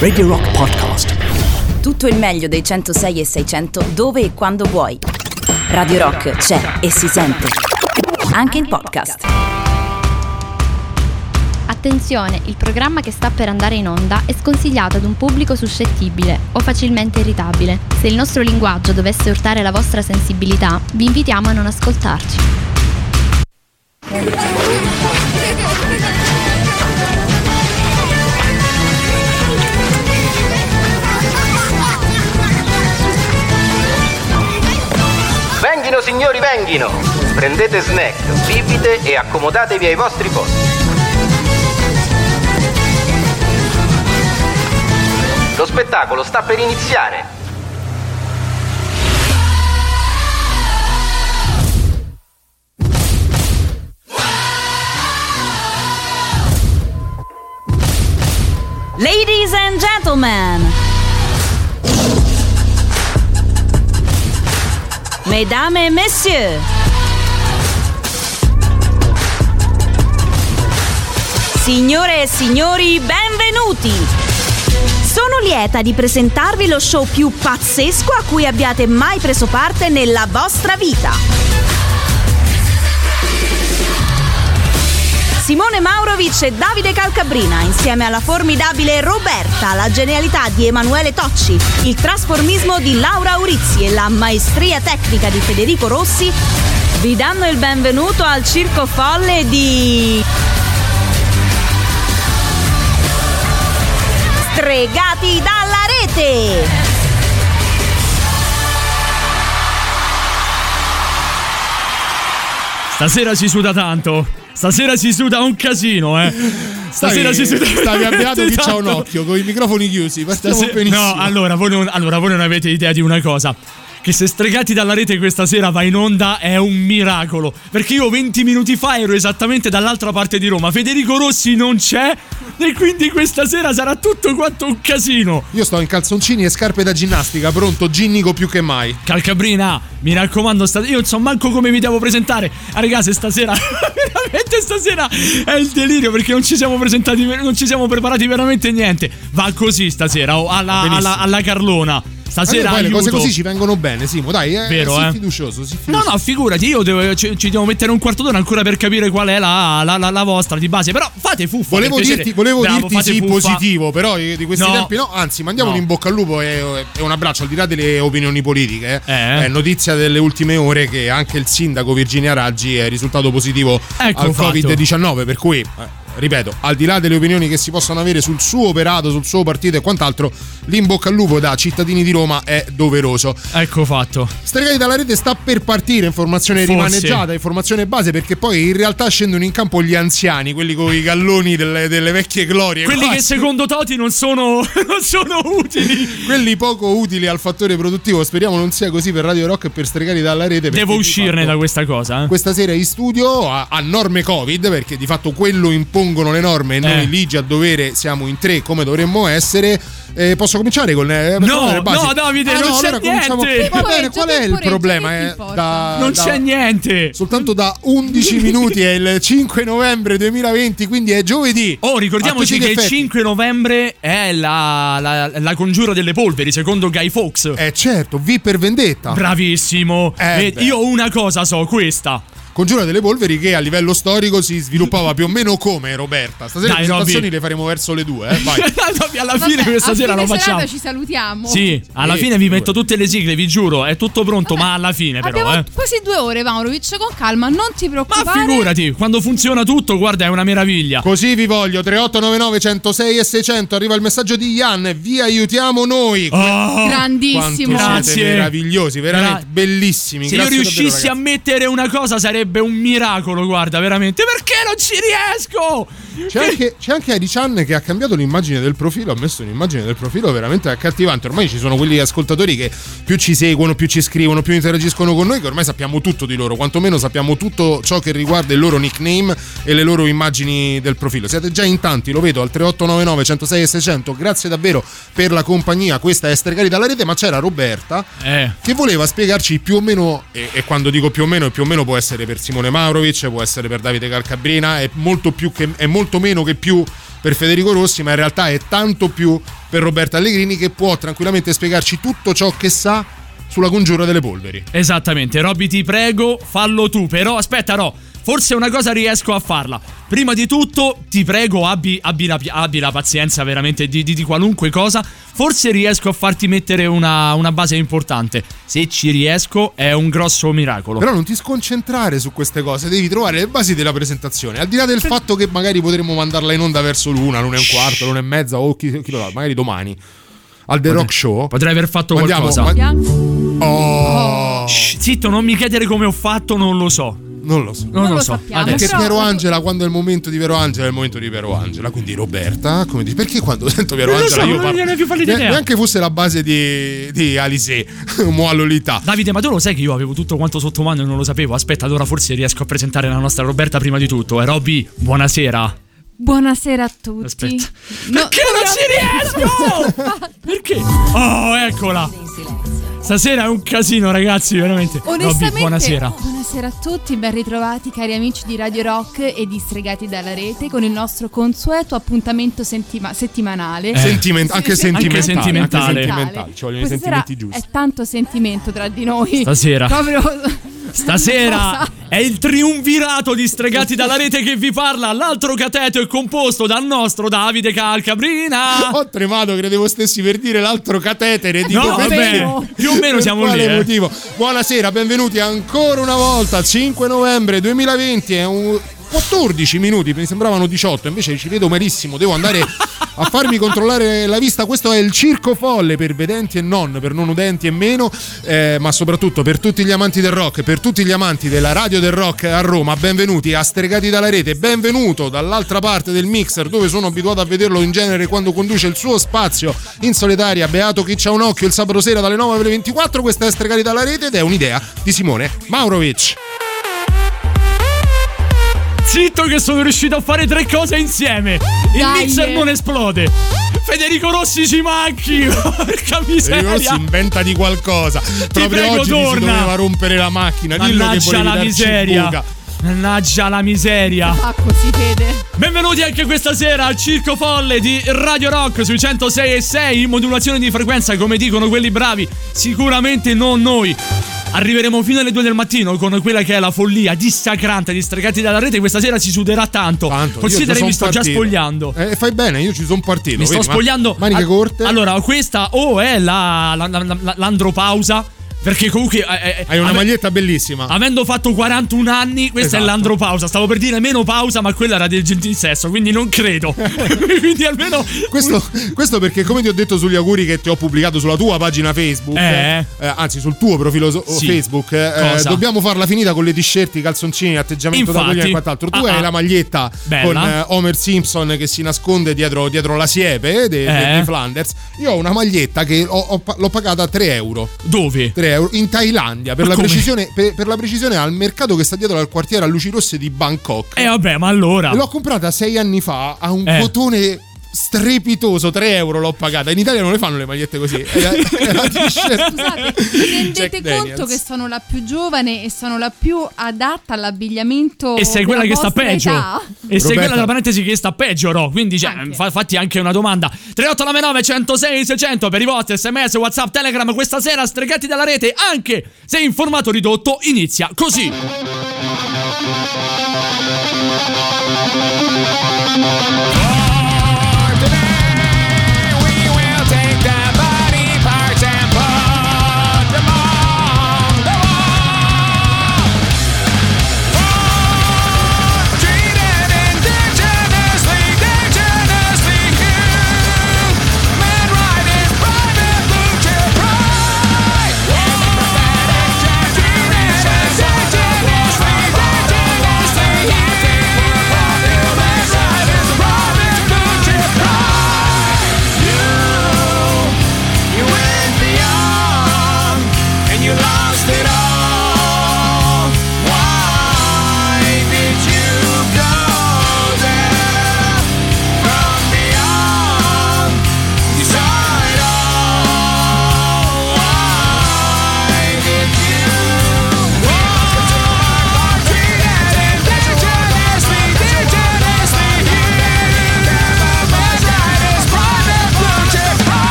Radio Rock Podcast. Tutto il meglio dei 106 e 600 dove e quando vuoi. Radio Rock c'è e si sente anche in podcast. Attenzione, il programma che sta per andare in onda è sconsigliato ad un pubblico suscettibile o facilmente irritabile. Se il nostro linguaggio dovesse urtare la vostra sensibilità, vi invitiamo a non ascoltarci. Venghino signori, venghino! Prendete snack, bibite e accomodatevi ai vostri posti. Lo spettacolo sta per iniziare. Ladies and gentlemen, mesdames et messieurs, signore e signori, benvenuti! Sono lieta di presentarvi lo show più pazzesco a cui abbiate mai preso parte nella vostra vita. Simone Maurovic e Davide Calcabrina, insieme alla formidabile Roberta, la genialità di Emanuele Tocci, il trasformismo di Laura Urizi e la maestria tecnica di Federico Rossi, vi danno il benvenuto al circo folle di... Stregati dalla Rete! Stasera si suda tanto, stasera si suda un casino, Stasera si suda. Stavi avviato chi c'ha un occhio, con i microfoni chiusi, ma stiamo benissimo. No, allora voi non avete idea di una cosa. Che se Stregati dalla Rete questa sera va in onda è un miracolo, perché io 20 minuti fa ero esattamente dall'altra parte di Roma, Federico Rossi non c'è e quindi questa sera sarà tutto quanto un casino. Io sto in calzoncini e scarpe da ginnastica, pronto, ginnico più che mai. Calcabrina, mi raccomando, io non so manco come vi devo presentare. Raga, se stasera, veramente stasera è il delirio, perché non ci siamo presentati, non ci siamo preparati veramente niente. Va così stasera, alla Carlona. Stasera poi le cose così ci vengono bene, Simo, dai, vero, sii fiducioso, sii fiducioso. No, figurati, ci devo mettere un quarto d'ora ancora per capire qual è la vostra di base. Però fate fuffa. Volevo dirti sì, fuffa. Positivo, però di questi tempi no. Anzi, mandiamo un in bocca al lupo e un abbraccio. Al di là delle opinioni politiche, è notizia delle ultime ore che anche il sindaco Virginia Raggi è risultato positivo al Covid-19. Per cui... ripeto, al di là delle opinioni che si possono avere sul suo operato, sul suo partito e quant'altro, l'in bocca al lupo da cittadini di Roma è doveroso. Ecco fatto. Stregati dalla Rete sta per partire, informazione rimaneggiata, informazione base, perché poi in realtà scendono in campo gli anziani, quelli con i galloni delle vecchie glorie. Quelli che secondo Toti non sono utili. Quelli poco utili al fattore produttivo. Speriamo non sia così per Radio Rock e per Stregati dalla Rete. Devo uscirne da questa cosa. Questa sera in studio a norme Covid, perché di fatto quello impone le norme, noi ligi a dovere siamo in tre come dovremmo essere. Posso cominciare con no Davide, non c'è niente. Va bene, qual è il problema? Non c'è niente. Soltanto da 11 minuti è il 5 novembre 2020, quindi è giovedì. Ricordiamoci che il 5 novembre è la congiura delle polveri, secondo Guy Fawkes. Certo, V per Vendetta. Bravissimo. Io una cosa so, questa Congiura delle polveri che a livello storico si sviluppava più o meno come Roberta. Stasera le presentazioni le faremo verso le 2, vai. Alla fine questa sera lo facciamo. Ci salutiamo. Sì, alla fine vi metto tutte le sigle, vi giuro, è tutto pronto, ma alla fine però. Abbiamo quasi 2 ore, Maurovic, con calma, non ti preoccupare. Ma figurati, quando funziona tutto, guarda, è una meraviglia. Così vi voglio, 3899 106 e 600, arriva il messaggio di Ian, vi aiutiamo noi. Grandissimo. Grazie. Meravigliosi, veramente bellissimi. Se io riuscissi a mettere una cosa sarei un miracolo, guarda, veramente. Perché non ci riesco? C'è anche Adi Chan che ha cambiato l'immagine del profilo, ha messo un'immagine del profilo veramente accattivante. Ormai ci sono quelli ascoltatori che più ci seguono, più ci scrivono, più interagiscono con noi, che ormai sappiamo tutto di loro, quantomeno sappiamo tutto ciò che riguarda il loro nickname e le loro immagini del profilo. Siete già in tanti, lo vedo, al 3899 106 e 600. Grazie davvero per la compagnia, questa è Stregati dalla Rete, ma c'era Roberta che voleva spiegarci più o meno, e quando dico più o meno, più o meno può essere per Simone Maurovic, può essere per Davide Calcabrina, è molto più che... È molto molto meno che più per Federico Rossi, ma in realtà è tanto più per Roberta Allegrini, che può tranquillamente spiegarci tutto ciò che sa sulla congiura delle polveri. Esattamente. Robby, ti prego, fallo tu. Però aspetta, no, forse una cosa riesco a farla. Prima di tutto, ti prego, abbi la pazienza veramente di qualunque cosa. Forse riesco a farti mettere una base importante. Se ci riesco è un grosso miracolo. Però non ti sconcentrare su queste cose, devi trovare le basi della presentazione. Al di là del fatto che magari potremmo mandarla in onda verso l'una, l'una e un quarto, l'una e mezza, o chi lo sa, magari domani al The Rock Show potrei aver fatto qualcosa. Zitto, non mi chiedere come ho fatto, non lo so. Non lo so. Sappiamo, perché però... Piero Angela, quando è il momento di Piero Angela, è il momento di Piero Angela. Quindi Roberta, come dici, perché quando sento Piero Angela io parlo, non più neanche fosse la base di Alisè o Lolita. Davide, ma tu lo sai che io avevo tutto quanto sotto mano e non lo sapevo? Aspetta, allora forse riesco a presentare la nostra Roberta prima di tutto. Robby, buonasera. Buonasera a tutti. Aspetta. No, perché non ci riesco? Perché? Oh, eccola. Stasera è un casino, ragazzi, veramente. Onestamente, Robby, buonasera. Buonasera a tutti, ben ritrovati cari amici di Radio Rock e di Stregati dalla Rete con il nostro consueto appuntamento settimanale. Anche sentimentale. Ci vogliono i sentimenti giusti. È tanto sentimento tra di noi. Stasera. Proprio... Stasera è il triumvirato di Stregati dalla Rete che vi parla. L'altro cateto è composto dal nostro Davide Calcabrina. Ho tremato, credevo stessi per dire l'altro catetere. No, vabbè, più o meno siamo lì. Buonasera, benvenuti ancora una volta. 5 novembre 2020 è un... 14 minuti, mi sembravano 18, invece ci vedo malissimo, devo andare a farmi controllare la vista. Questo è il Circo Folle per vedenti e non, per non udenti e meno, ma soprattutto per tutti gli amanti del rock, per tutti gli amanti della radio del rock a Roma. Benvenuti a Stregati dalla Rete, benvenuto dall'altra parte del mixer, dove sono abituato a vederlo in genere quando conduce il suo spazio in solitaria, beato chi c'ha un occhio, il sabato sera dalle 9 alle 24. Questa è Stregati dalla Rete ed è un'idea di Simone Maurovic. Zitto che sono riuscito a fare tre cose insieme. Il mixer non esplode. Federico Rossi ci manchi. Porca miseria. Federico Rossi inventa di qualcosa. Proprio oggi si doveva rompere la macchina. Mannaggia la miseria. Ah, così vede. Benvenuti anche questa sera al Circo Folle di Radio Rock sui 106.6 in modulazione di frequenza, come dicono quelli bravi. Sicuramente non noi. Arriveremo fino alle 2 del mattino con quella che è la follia dissacrante di Stregati dalla Rete. Questa sera si suderà tanto. Considera, mi sto già spogliando. Fai bene, io ci sono partito. Mi sto spogliando. Maniche corte. Allora, questa è l'andropausa. Perché comunque hai una maglietta bellissima. Avendo fatto 41 anni, questa esatto. È l'andropausa. Stavo per dire meno pausa, ma quella era del gentilsesso, quindi non credo. Quindi almeno questo perché, come ti ho detto sugli auguri che ti ho pubblicato sulla tua pagina Facebook, anzi sul tuo profilo Facebook, dobbiamo farla finita con le t-shirt, i calzoncini, l'atteggiamento da cogliere e quant'altro. Tu hai la maglietta bella, con Homer Simpson che si nasconde dietro la siepe di Flanders. Io ho una maglietta che l'ho pagata a 3 euro. Dove? 3 euro in Thailandia, per la precisione al mercato che sta dietro al quartiere a luci rosse di Bangkok. Vabbè, ma allora l'ho comprata 6 anni fa a un cotone strepitoso, 3 euro l'ho pagata. In Italia non le fanno le magliette così. È la t-shirt. Scusate, vi rendete conto che sono la più giovane e sono la più adatta all'abbigliamento e sei quella che sta peggio età? E sei quella, tra parentesi, che sta peggio, no? Quindi fatti anche una domanda. 3899 106 600 per i vostri sms, WhatsApp, Telegram. Questa sera Stregati dalla Rete, anche se in formato ridotto, inizia così.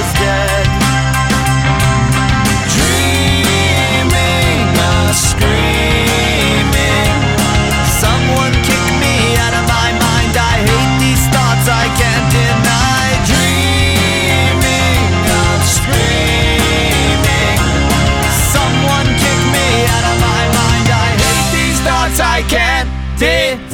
was dead. Dreaming, not screaming. Someone kick me out of my mind. I hate these thoughts I can't deny. Dreaming, not screaming. Someone kick me out of my mind. I hate these thoughts I can't deny.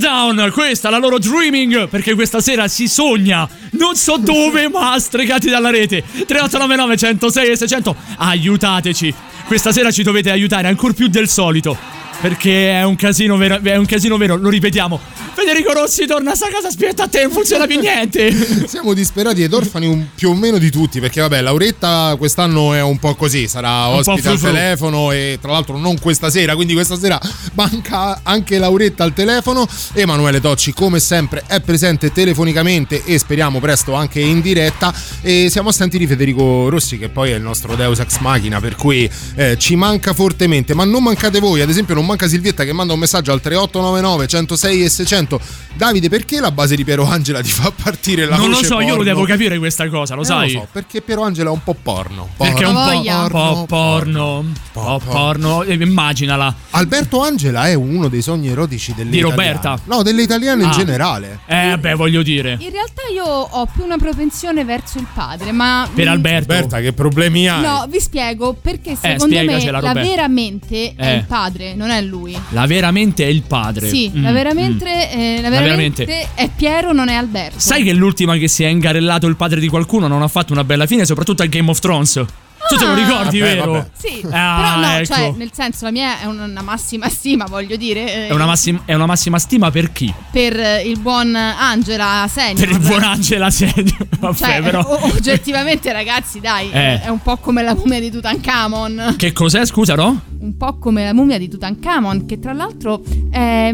Down, questa la loro Dreaming, perché questa sera si sogna non so dove, ma Stregati dalla Rete. 3899 106 e 600, aiutateci, questa sera ci dovete aiutare ancor più del solito, perché è un casino vero, è un casino vero, lo ripetiamo. Federico Rossi torna a sta casa, aspetta a te, non funziona più niente. Siamo disperati ed orfani più o meno di tutti, perché vabbè, Lauretta quest'anno è un po' così, sarà un ospite al telefono, e tra l'altro non questa sera, quindi questa sera manca anche Lauretta al telefono. Emanuele Tocci come sempre è presente telefonicamente e speriamo presto anche in diretta, e siamo assenti di Federico Rossi, che poi è il nostro Deus Ex Machina, per cui ci manca fortemente, ma non mancate voi. Ad esempio non manca Silvietta, che manda un messaggio al 3899 106 e 600. Davide, perché la base di Piero Angela ti fa partire la voce? Non lo so, porno? Io lo devo capire questa cosa, lo sai? Non lo so, perché Piero Angela è un po' porno. Perché è un po' porno. Immaginala. Alberto Angela è uno dei sogni erotici delle italiane. Di Roberta? No, delle italiane in generale. Beh, voglio dire, in realtà io ho più una propensione verso il padre, ma per Alberto. Alberta, che problemi hai? No, vi spiego, perché secondo me la veramente è il padre, non è lui. La veramente è il padre. Sì, la veramente. Veramente è Piero, non è Alberto. Sai che l'ultima che si è ingarellato il padre di qualcuno non ha fatto una bella fine, soprattutto al Game of Thrones. Tu te lo ricordi, vabbè, vero? Vabbè. Sì, però no, ecco. Cioè, nel senso, la mia è una massima stima, voglio dire. È una massima stima per chi? Per il buon Angela Senior. Per il buon Angela Senior, vabbè, cioè, però oggettivamente, ragazzi, dai, è un po' come la mumia di Tutankhamon. Che cos'è, scusa, no? Un po' come la mumia di Tutankhamon, che tra l'altro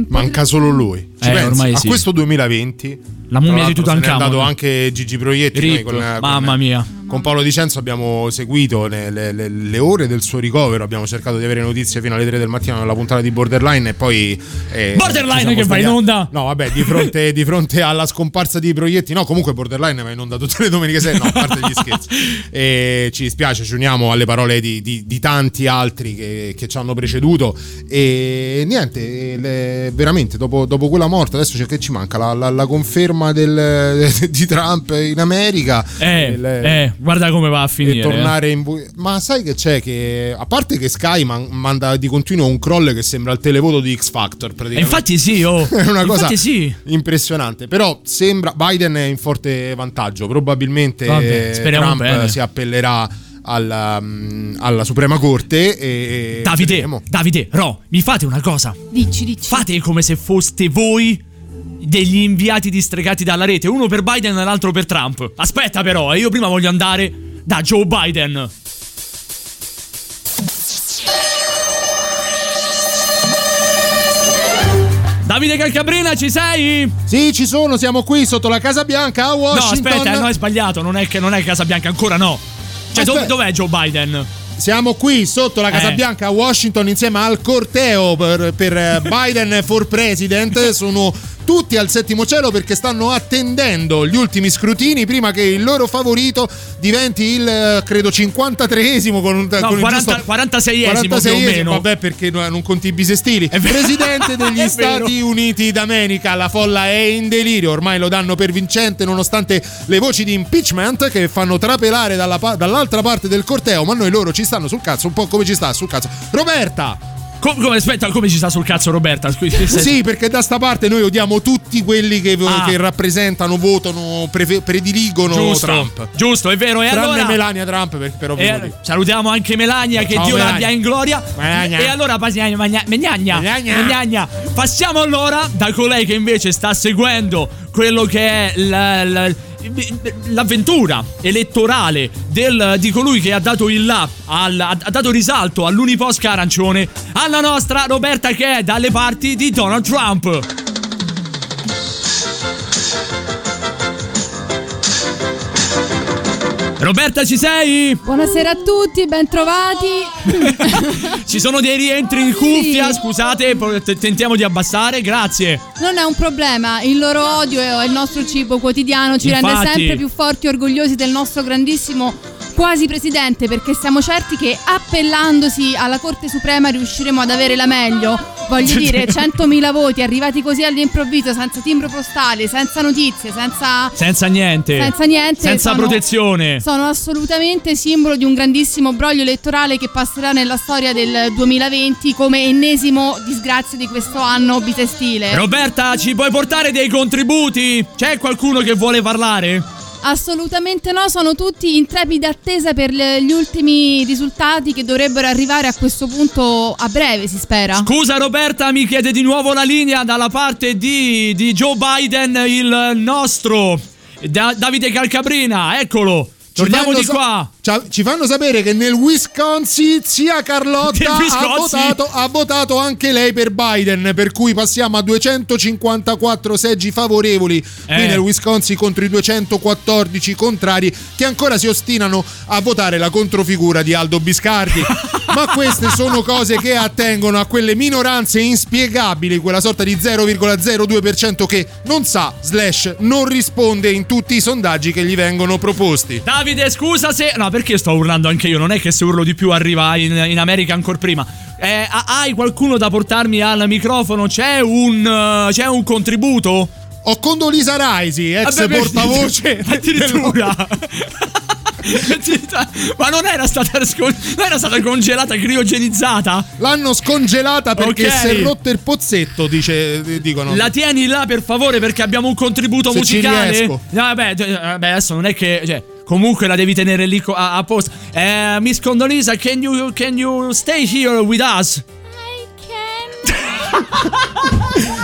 manca solo lui. Ormai a questo 2020 la mumia di Tutankhamon. È andato anche Gigi Proietti. Rip, con mamma mia. Con Paolo Dicenzo abbiamo seguito le ore del suo ricovero. Abbiamo cercato di avere notizie fino alle 3 del mattino nella puntata di Borderline. E poi Borderline che va in onda. No, vabbè, di fronte alla scomparsa di Proietti. No, comunque Borderline va in onda tutte le domeniche sera. No, a parte gli scherzi, ci spiace, ci uniamo alle parole di tanti altri che ci hanno preceduto. E niente, veramente dopo quella morte adesso c'è, che ci manca la conferma di Trump in America. Guarda come va a finire. E tornare in ma sai che c'è, che a parte che Sky manda di continuo un croll che sembra il televoto di X Factor praticamente. Infatti sì, è una cosa sì. Impressionante. Però sembra Biden è in forte vantaggio, probabilmente. Speriamo Trump bene. Si appellerà alla Suprema Corte. E Davide, Ro, mi fate una cosa. Dici. Fate come se foste voi degli inviati distregati dalla Rete, uno per Biden e l'altro per Trump. Aspetta però, io prima voglio andare da Joe Biden. Davide Calcabrina, ci sei? Sì, ci sono, siamo qui sotto la Casa Bianca a Washington. No, aspetta, no, è sbagliato, non è Casa Bianca, ancora no. Cioè, dov'è Joe Biden? Siamo qui sotto la Casa Bianca a Washington insieme al corteo per Biden for President. Sono tutti al settimo cielo perché stanno attendendo gli ultimi scrutini prima che il loro favorito diventi il, credo, 53esimo con, no, con 46esimo, vabbè, perché non conti i bisestili, presidente degli Stati Uniti d'America. La folla è in delirio, ormai lo danno per vincente nonostante le voci di impeachment che fanno trapelare dall'altra parte del corteo, ma noi loro ci stanno sul cazzo, un po' come ci sta sul cazzo Roberta. Aspetta, come ci sta sul cazzo Roberta? Sì, perché da sta parte noi odiamo tutti quelli che rappresentano, votano, prediligono Trump. Giusto, è vero. E tranne allora Melania Trump, però salutiamo anche Melania, che Dio l'abbia in gloria. Melania. E allora passiamo allora da colei che invece sta seguendo quello che è l'avventura elettorale di colui che ha dato il là, ha dato risalto all'Uniposca arancione, alla nostra Roberta, che è dalle parti di Donald Trump. Roberta, ci sei? Buonasera a tutti, bentrovati. Ci sono dei rientri in cuffia, scusate, tentiamo di abbassare, grazie. Non è un problema, il loro odio e il nostro cibo quotidiano ci rende sempre più forti e orgogliosi del nostro grandissimo quasi presidente, perché siamo certi che appellandosi alla Corte Suprema riusciremo ad avere la meglio. Voglio dire, 100.000 voti arrivati così all'improvviso, senza timbro postale, senza notizie, senza niente, senza protezione. Sono assolutamente simbolo di un grandissimo broglio elettorale che passerà nella storia del 2020 come ennesimo disgrazio di questo anno bisestile. Roberta, ci puoi portare dei contributi? C'è qualcuno che vuole parlare? Assolutamente no, sono tutti in trepida attesa per gli ultimi risultati che dovrebbero arrivare a questo punto a breve, si spera. Scusa Roberta, mi chiede di nuovo la linea dalla parte di Joe Biden, il nostro Davide Calcabrina, eccolo. Torniamo di qua. Ci fanno sapere che nel Wisconsin zia Carlotta ha votato anche lei per Biden, per cui passiamo a 254 seggi favorevoli qui nel Wisconsin contro i 214 contrari che ancora si ostinano a votare la controfigura di Aldo Biscardi. Ma queste sono cose che attengono a quelle minoranze inspiegabili, quella sorta di 0,02% che non sa / non risponde in tutti i sondaggi che gli vengono proposti. Davide, scusa se... No, perché sto urlando anche io? Non è che se urlo di più arriva in America ancora prima. Hai qualcuno da portarmi al microfono? C'è un contributo? Ho Condoleezza Rice, ex portavoce. Addirittura. Ma non era stata congelata, criogenizzata? L'hanno scongelata perché si è rotto il pozzetto, dicono. La tieni là per favore, perché abbiamo un contributo musicale. Ci riesco. Vabbè, adesso non è che... Comunque la devi tenere lì apposta. Miss Condoleezza, can you stay here with us?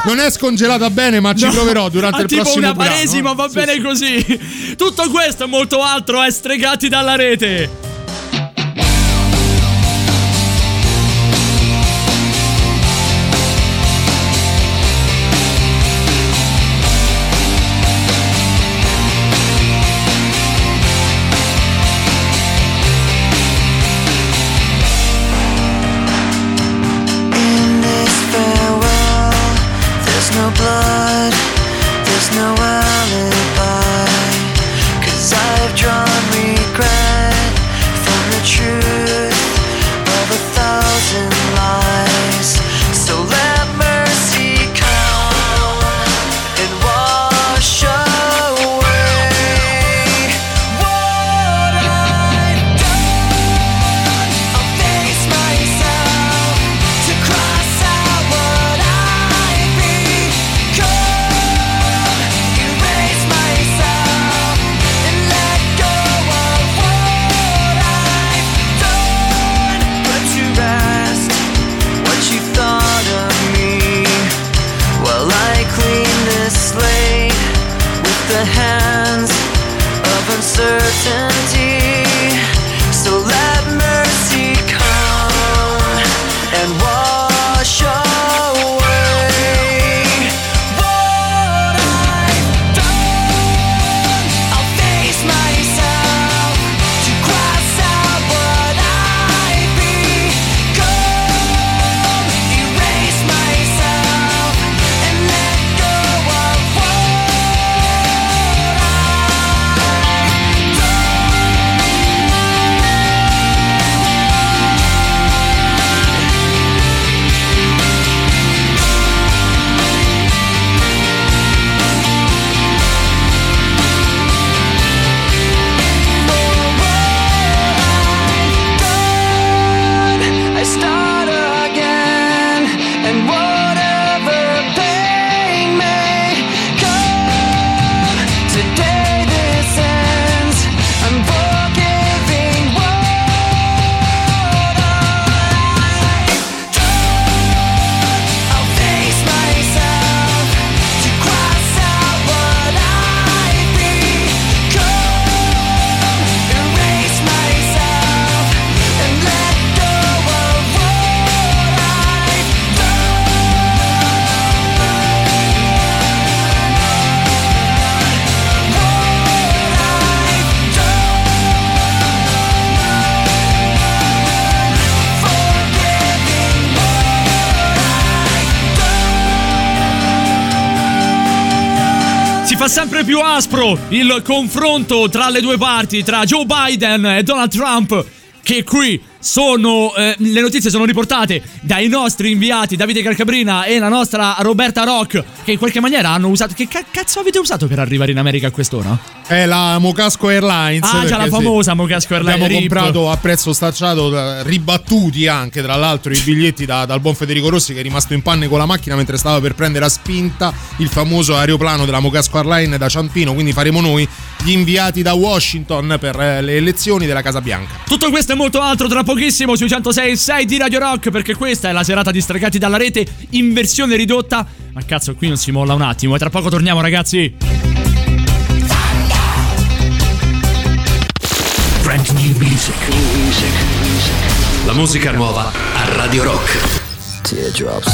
Non è scongelata bene, ma ci proverò durante il prossimo brano. Va bene così. Tutto questo e molto altro è Stregati dalla Rete. I've drawn regret Fa sempre più aspro il confronto tra le due parti, tra Joe Biden e Donald Trump, che qui sono le notizie sono riportate dai nostri inviati Davide Calcabrina e la nostra Roberta Rock, che in qualche maniera hanno usato. Che cazzo avete usato per arrivare in America a quest'ora? È la Mocasco Airlines. Ah, già, la famosa Mocasco Airlines. Abbiamo comprato a prezzo stacciato, ribattuti anche tra l'altro i biglietti dal buon Federico Rossi, che è rimasto in panne con la macchina mentre stava per prendere a spinta il famoso aeroplano della Mocasco Airlines da Ciampino. Quindi faremo noi gli inviati da Washington per le elezioni della Casa Bianca. Tutto questo e molto altro tra pochissimo sui 106.6 di Radio Rock, perché questa è la serata di Stregati dalla Rete in versione ridotta. Ma cazzo, qui non si molla un attimo, e tra poco torniamo, ragazzi. Brand new music. La musica nuova a Radio Rock. Teardrops.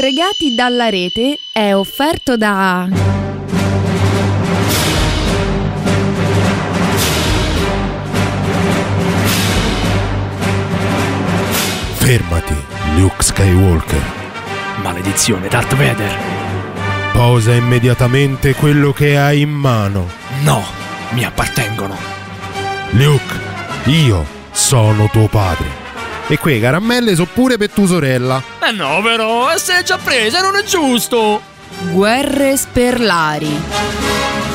Stregati dalla Rete è offerto da Fermati, Luke Skywalker. Maledizione, Darth Vader. Posa immediatamente quello che hai in mano. No, mi appartengono. Luke, io sono tuo padre. E quei caramelle sono pure per tua sorella. Eh no, però, se è già presa non è giusto. Guerre sperlari.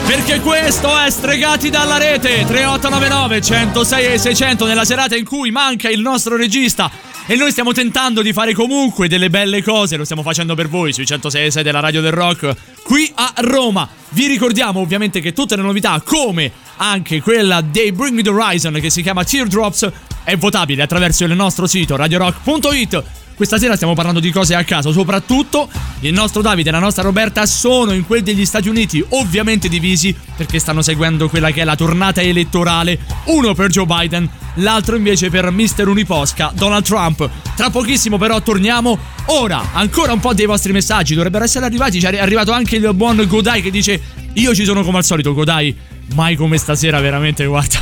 Perché questo è Stregati dalla Rete. 3899 106 e 600 nella serata in cui manca il nostro regista. E noi stiamo tentando di fare comunque delle belle cose. Lo stiamo facendo per voi sui 106.6 della Radio del Rock qui a Roma. Vi ricordiamo ovviamente che tutte le novità, come anche quella dei Bring Me The Horizon che si chiama Teardrops, è votabile attraverso il nostro sito radiorock.it. Questa sera stiamo parlando di cose a caso. Soprattutto il nostro Davide e la nostra Roberta sono in quel degli Stati Uniti, ovviamente divisi, perché stanno seguendo quella che è la tornata elettorale. Uno per Joe Biden, l'altro invece per Mister Uniposca, Donald Trump. Tra pochissimo però torniamo. Ora ancora un po' dei vostri messaggi. Dovrebbero essere arrivati. Ci è arrivato anche il buon Godai che dice: io ci sono come al solito. Godai, mai come stasera, veramente, guarda,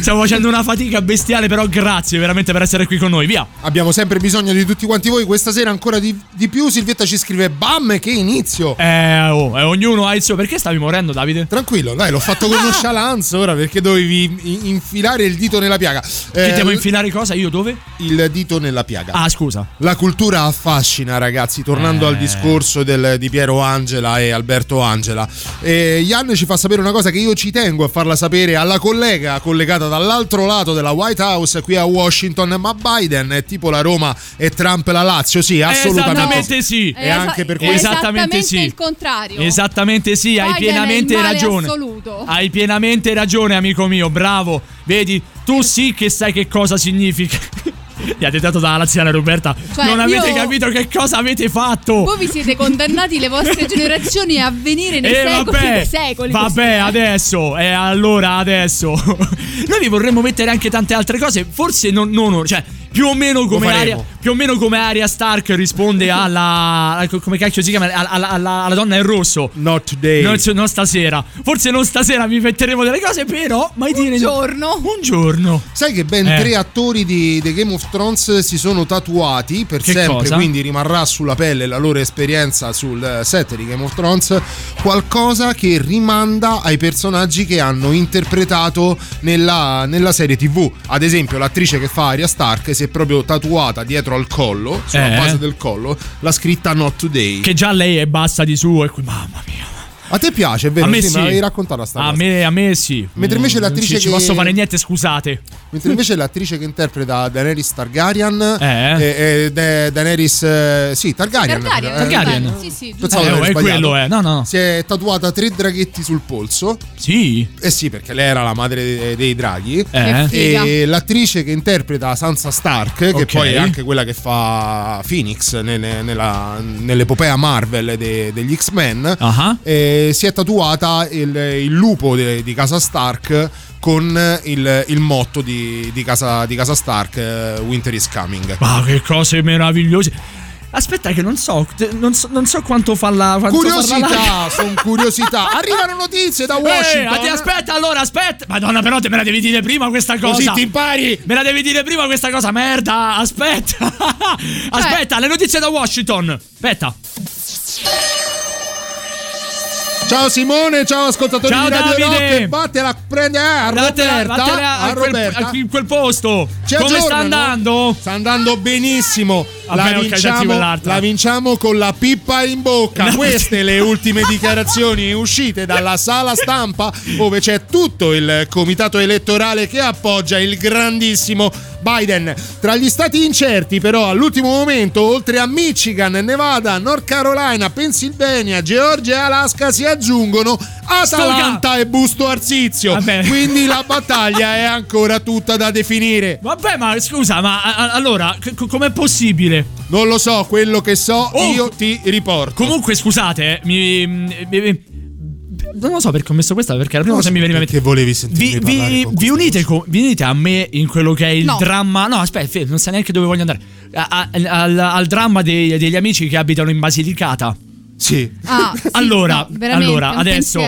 stiamo facendo una fatica bestiale, però grazie veramente per essere qui con noi. Via, abbiamo sempre bisogno di tutti quanti voi, questa sera ancora di più. Silvietta ci scrive: bam, che inizio. Ognuno ha il suo. Perché stavi morendo, Davide? Tranquillo, dai, l'ho fatto con nonchalance ora, perché dovevi infilare il dito nella piaga. Che devo infilare cosa? Io dove? Il dito nella piaga. Ah, scusa. La cultura affascina, ragazzi. Tornando al discorso di Piero Angela e Alberto Angela, Ian ci fa sapere una cosa che io ci tengo a farla sapere alla collega collegata dall'altro lato della White House qui a Washington. Ma Biden è tipo la Roma e Trump la Lazio. Sì, assolutamente. Esattamente sì. E anche per questo esattamente sì, il contrario. Esattamente sì, Biden, hai pienamente ragione. Assoluto. Hai pienamente ragione, amico mio, bravo. Vedi, tu sì che sai che cosa significa. Gli ha detto dalla laziale Roberta, cioè, non avete capito che cosa avete fatto. Voi vi siete condannati, le vostre generazioni, a venire nei secoli, vabbè, dei secoli. Vabbè, adesso e allora adesso noi vi vorremmo mettere anche tante altre cose. Forse non cioè più o meno come Arya Stark risponde alla come cacchio si chiama, alla donna in rosso. Not today. Non stasera. Forse non stasera vi metteremo delle cose, però mai dire un giorno. Sai che ben 3 attori di The Game of Thrones si sono tatuati per che sempre, cosa? Quindi rimarrà sulla pelle la loro esperienza sul set di Game of Thrones, qualcosa che rimanda ai personaggi che hanno interpretato nella serie TV. Ad esempio, l'attrice che fa Arya Stark è proprio tatuata dietro al collo, sulla base del collo, la scritta Not Today, che già lei è bassa di suo. E qui, mamma mia. A te piace, vero? A me sì. Me l'avevi raccontata sta cosa. A me sì. Mentre invece l'attrice che... ci posso fare niente, scusate. Mentre invece l'attrice che interpreta Daenerys Targaryen Targaryen. Sì, sì. È quello, No. Si è tatuata 3 draghetti sul polso. Sì. Eh sì, perché lei era la madre dei draghi. E l'attrice che interpreta Sansa Stark, che poi è anche quella che fa Phoenix nell'epopea Marvel degli X-Men, si è tatuata il lupo di casa Stark con il motto di casa Stark, Winter is Coming. Ma che cose meravigliose. Aspetta che non so quanto fa la curiosità, sono curiosità. Arrivano notizie da Washington. Aspetta. Madonna, però te me la devi dire prima questa cosa. Così ti impari. Me la devi dire prima questa cosa, merda. Aspetta, le notizie da Washington. Aspetta. Ciao Simone, ciao ascoltatori, ciao di Radio Rock. Vattela, prendi a Roberta, in quel posto. Come sta andando? Sta andando benissimo. La vinciamo con la pippa in bocca. Queste le ultime dichiarazioni uscite dalla sala stampa, dove c'è tutto il comitato elettorale che appoggia il grandissimo Biden. Tra gli stati incerti, però, all'ultimo momento, oltre a Michigan, Nevada, North Carolina, Pennsylvania, Georgia e Alaska, si aggiungono Atalanta e Busto Arsizio. Vabbè. Quindi la battaglia è ancora tutta da definire. Vabbè, ma scusa, allora com'è possibile? Non lo so, quello che so io ti riporto. Comunque scusate, non lo so perché ho messo questa, perché la prima cosa mi veniva a mettere. Che volevi sentirmi parlare con vi unite a me in quello che è il dramma. No, aspetta, non sai neanche dove voglio andare. Al dramma degli amici che abitano in Basilicata. Sì. Sì, allora adesso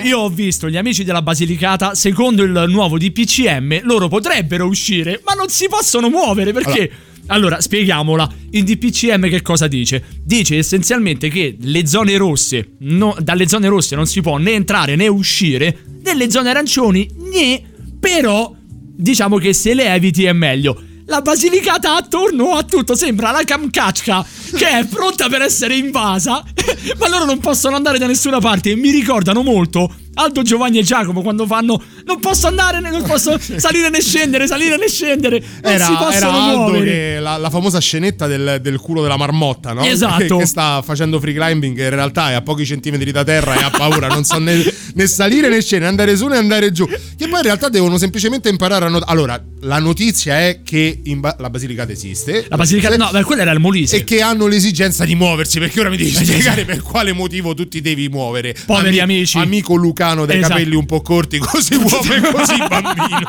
io ho visto gli amici della Basilicata. Secondo il nuovo DPCM loro potrebbero uscire, ma non si possono muovere perché allora spieghiamola. Il DPCM che cosa dice? Dice essenzialmente che le zone rosse dalle zone rosse non si può né entrare né uscire, nelle zone arancioni né, però diciamo che se le eviti è meglio. la Basilicata attorno a tutto sembra la Kamchatka, che è pronta per essere invasa, ma loro non possono andare da nessuna parte. E mi ricordano molto Aldo Giovanni e Giacomo quando fanno non posso andare, non posso salire né scendere, salire né scendere, non si possono muovere. La famosa scenetta del culo della marmotta, no? Esatto. Che sta facendo free climbing, in realtà è a pochi centimetri da terra e ha paura, non so né salire né scendere, andare su né andare giù, che poi in realtà devono semplicemente imparare a allora la notizia è che la Basilicata esiste, la Basilicata no, ma quella era il Molise, e che hanno l'esigenza di muoversi, perché ora mi devi spiegare per quale motivo tu ti devi muovere, poveri amici, amico Luca dai capelli un po' corti, così uomo e così bambino.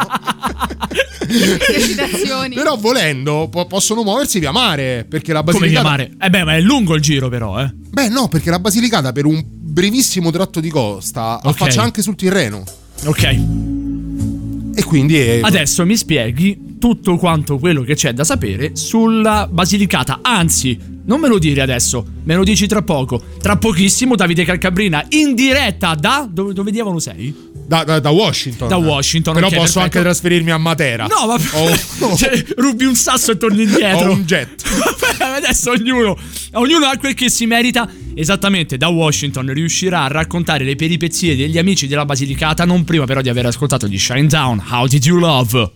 Però volendo possono muoversi via mare, perché la Basilicata... Come via mare? Ma è lungo il giro però, eh? Beh no, perché la Basilicata per un brevissimo tratto di costa affaccia anche sul Tirreno. Ok. E quindi è... Adesso mi spieghi tutto quanto quello che c'è da sapere sulla Basilicata, anzi... Non me lo dire adesso, me lo dici tra poco. Tra pochissimo Davide Calcabrina in diretta da... Dove diavolo sei? Da Washington. Da Washington. Però posso anche trasferirmi a Matera. No, vabbè. Cioè, rubi un sasso e torni indietro. Ho un jet. Adesso ognuno ha quel che si merita. Esattamente, da Washington riuscirà a raccontare le peripezie degli amici della Basilicata, non prima però di aver ascoltato gli Shine Down, How Did You Love?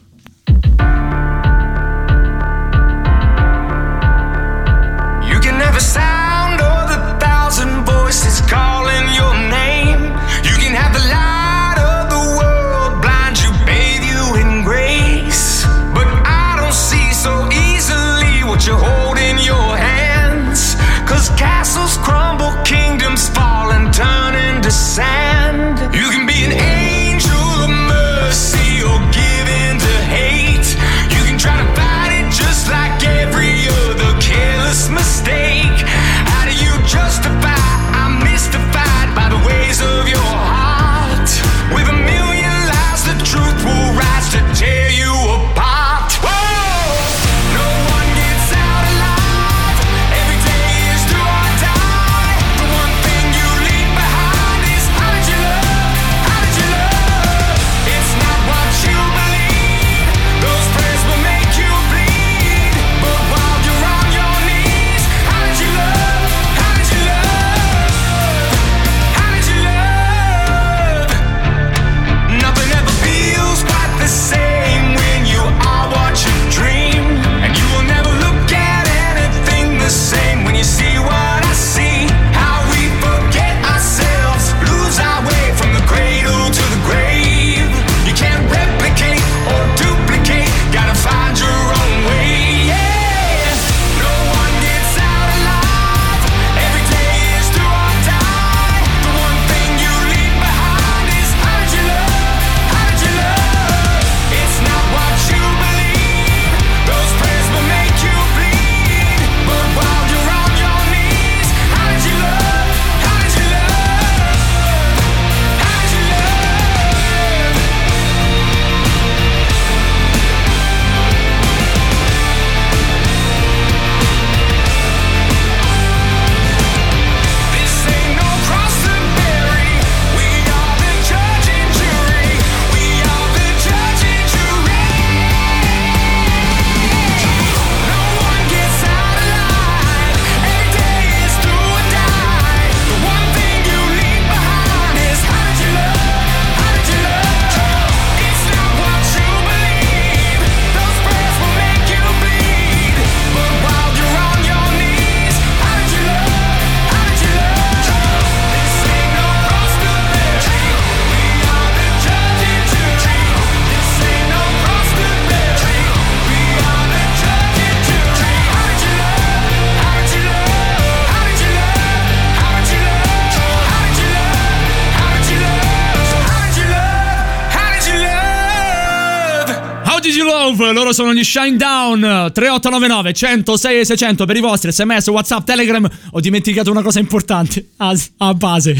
Loro sono gli Shine Down. 3899 106 e 600 per i vostri SMS, WhatsApp, Telegram. Ho dimenticato una cosa importante a base.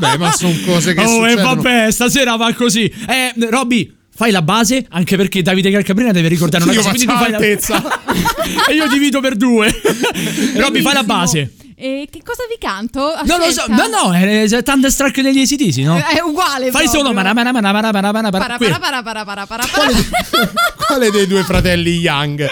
Vabbè, ma sono cose che succedono. E vabbè, stasera va così. Robby, fai la base, anche perché Davide Calcabrina deve ricordare una cosa. Io faccio l'altezza. E io divido per due. Robby, fai la base. E che cosa vi canto? Non lo so, no, è Thunderstruck degli AC/DC, no? È uguale. Fai solo quale dei due fratelli Young?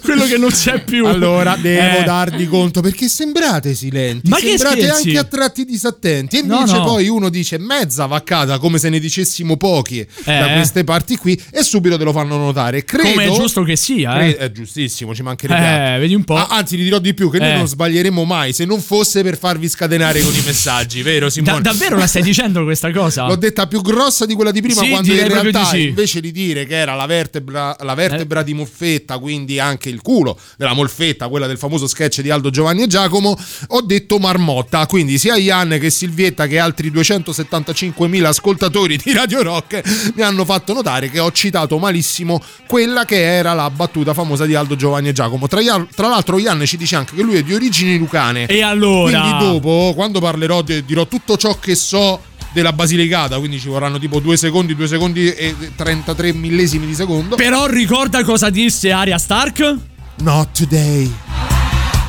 Quello che non c'è più. Allora devo darvi conto, perché sembrate silenti, ma sembrate che anche a tratti disattenti. E invece poi uno dice mezza vaccata, come se ne dicessimo pochi da queste parti qui, e subito te lo fanno notare. Credo, come è giusto che sia, è giustissimo, ci mancherebbe. Vedi un po'. Anzi, ti dirò di più, che noi non sbaglieremo mai, se non fosse per farvi scatenare con i messaggi, vero Simone? Davvero la stai dicendo questa cosa? L'ho detta più grossa di quella di prima, sì, quando in realtà invece di dire che era la vertebra di Molfetta, quindi anche il culo della Molfetta, quella del famoso sketch di Aldo Giovanni e Giacomo, ho detto marmotta. Quindi sia Ian che Silvietta che altri 275.000 ascoltatori di Radio Rock mi hanno fatto notare che ho citato malissimo quella che era la battuta famosa di Aldo Giovanni e Giacomo. Tra l'altro Ian ci dice anche che lui è di origini lucane. E allora, quindi dopo, quando parlerò, dirò tutto ciò che so della Basilicata, quindi ci vorranno tipo 2 secondi e 33 millesimi di secondo. Però ricorda cosa disse Arya Stark? Not today.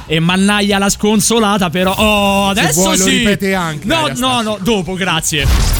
E mannaia la sconsolata, però. Oh, adesso vuoi, sì, lo ripete anche. No, dopo, grazie.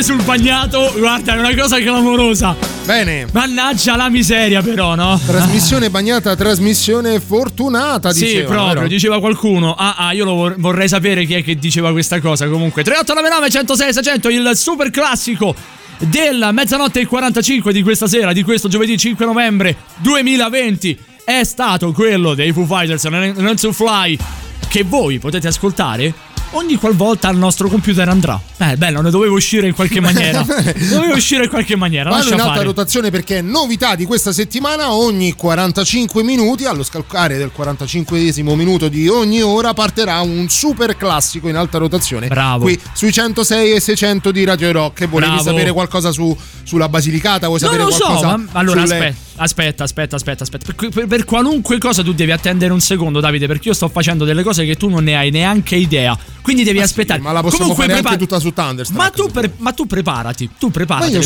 pure sul bagnato, guarda, è una cosa clamorosa. Bene. Mannaggia la miseria, però, no? Trasmissione bagnata, trasmissione fortunata, diceva. Sì, proprio, però. Diceva qualcuno. Ah, io lo vorrei sapere chi è che diceva questa cosa. Comunque, 3899 106 600, il super classico della mezzanotte e 45 di questa sera, di questo giovedì 5 novembre 2020, è stato quello dei Foo Fighters, Non To Fly, che voi potete ascoltare ogni qualvolta al nostro computer andrà. Bello, ne dovevo uscire in qualche maniera. Vado in alta rotazione perché è novità di questa settimana. Ogni 45 minuti, allo scalcare del 45esimo minuto di ogni ora, partirà un super classico in alta rotazione. Bravo. Qui sui 106 e 600 di Radio Rock. E volevi sapere qualcosa sulla Basilicata? Vuoi sapere qualcosa? Ma allora aspetta. Per qualunque cosa tu devi attendere un secondo, Davide, perché io sto facendo delle cose che tu non ne hai neanche idea. Quindi devi aspettare. Sì, ma la possiamo fare anche tutta su Thunderstruck. Ma tu preparati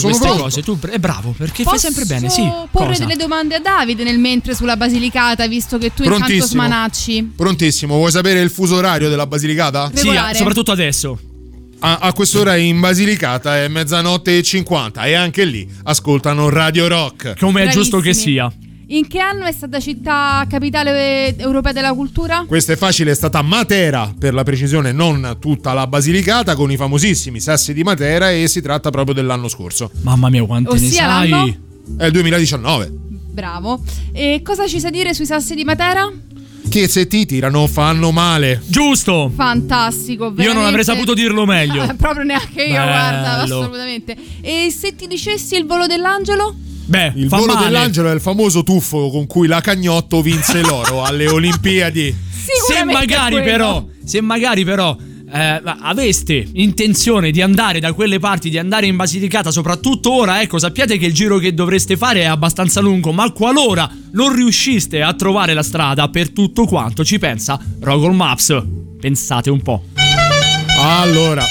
queste cose. È bravo, perché fai sempre bene. Sì. Porre delle domande a Davide nel mentre sulla Basilicata, visto che tu intanto smanacci. Prontissimo. Vuoi sapere il fuso orario della Basilicata? Regolare. Sì, soprattutto adesso. A quest'ora in Basilicata è 00:50 e anche lì ascoltano Radio Rock. Come è giusto che sia. In che anno è stata città capitale europea della cultura? Questo è facile, è stata Matera, per la precisione non tutta la Basilicata, con i famosissimi sassi di Matera, e si tratta proprio dell'anno scorso. Mamma mia, quanti ne sai? L'anno? È il 2019. Bravo. E cosa ci sa dire sui sassi di Matera? Che se ti tirano fanno male. Giusto. Fantastico, veramente. Io non avrei saputo dirlo meglio. Proprio neanche io. Bello. Guarda, assolutamente. E se ti dicessi il volo dell'angelo? Il volo dell'angelo è il famoso tuffo con cui la Cagnotto vinse l'oro alle Olimpiadi. Se magari però aveste intenzione di andare da quelle parti, di andare in Basilicata, soprattutto ora, ecco, sappiate che il giro che dovreste fare è abbastanza lungo, ma qualora non riusciste a trovare la strada, per tutto quanto ci pensa Google Maps. Pensate un po'. Allora,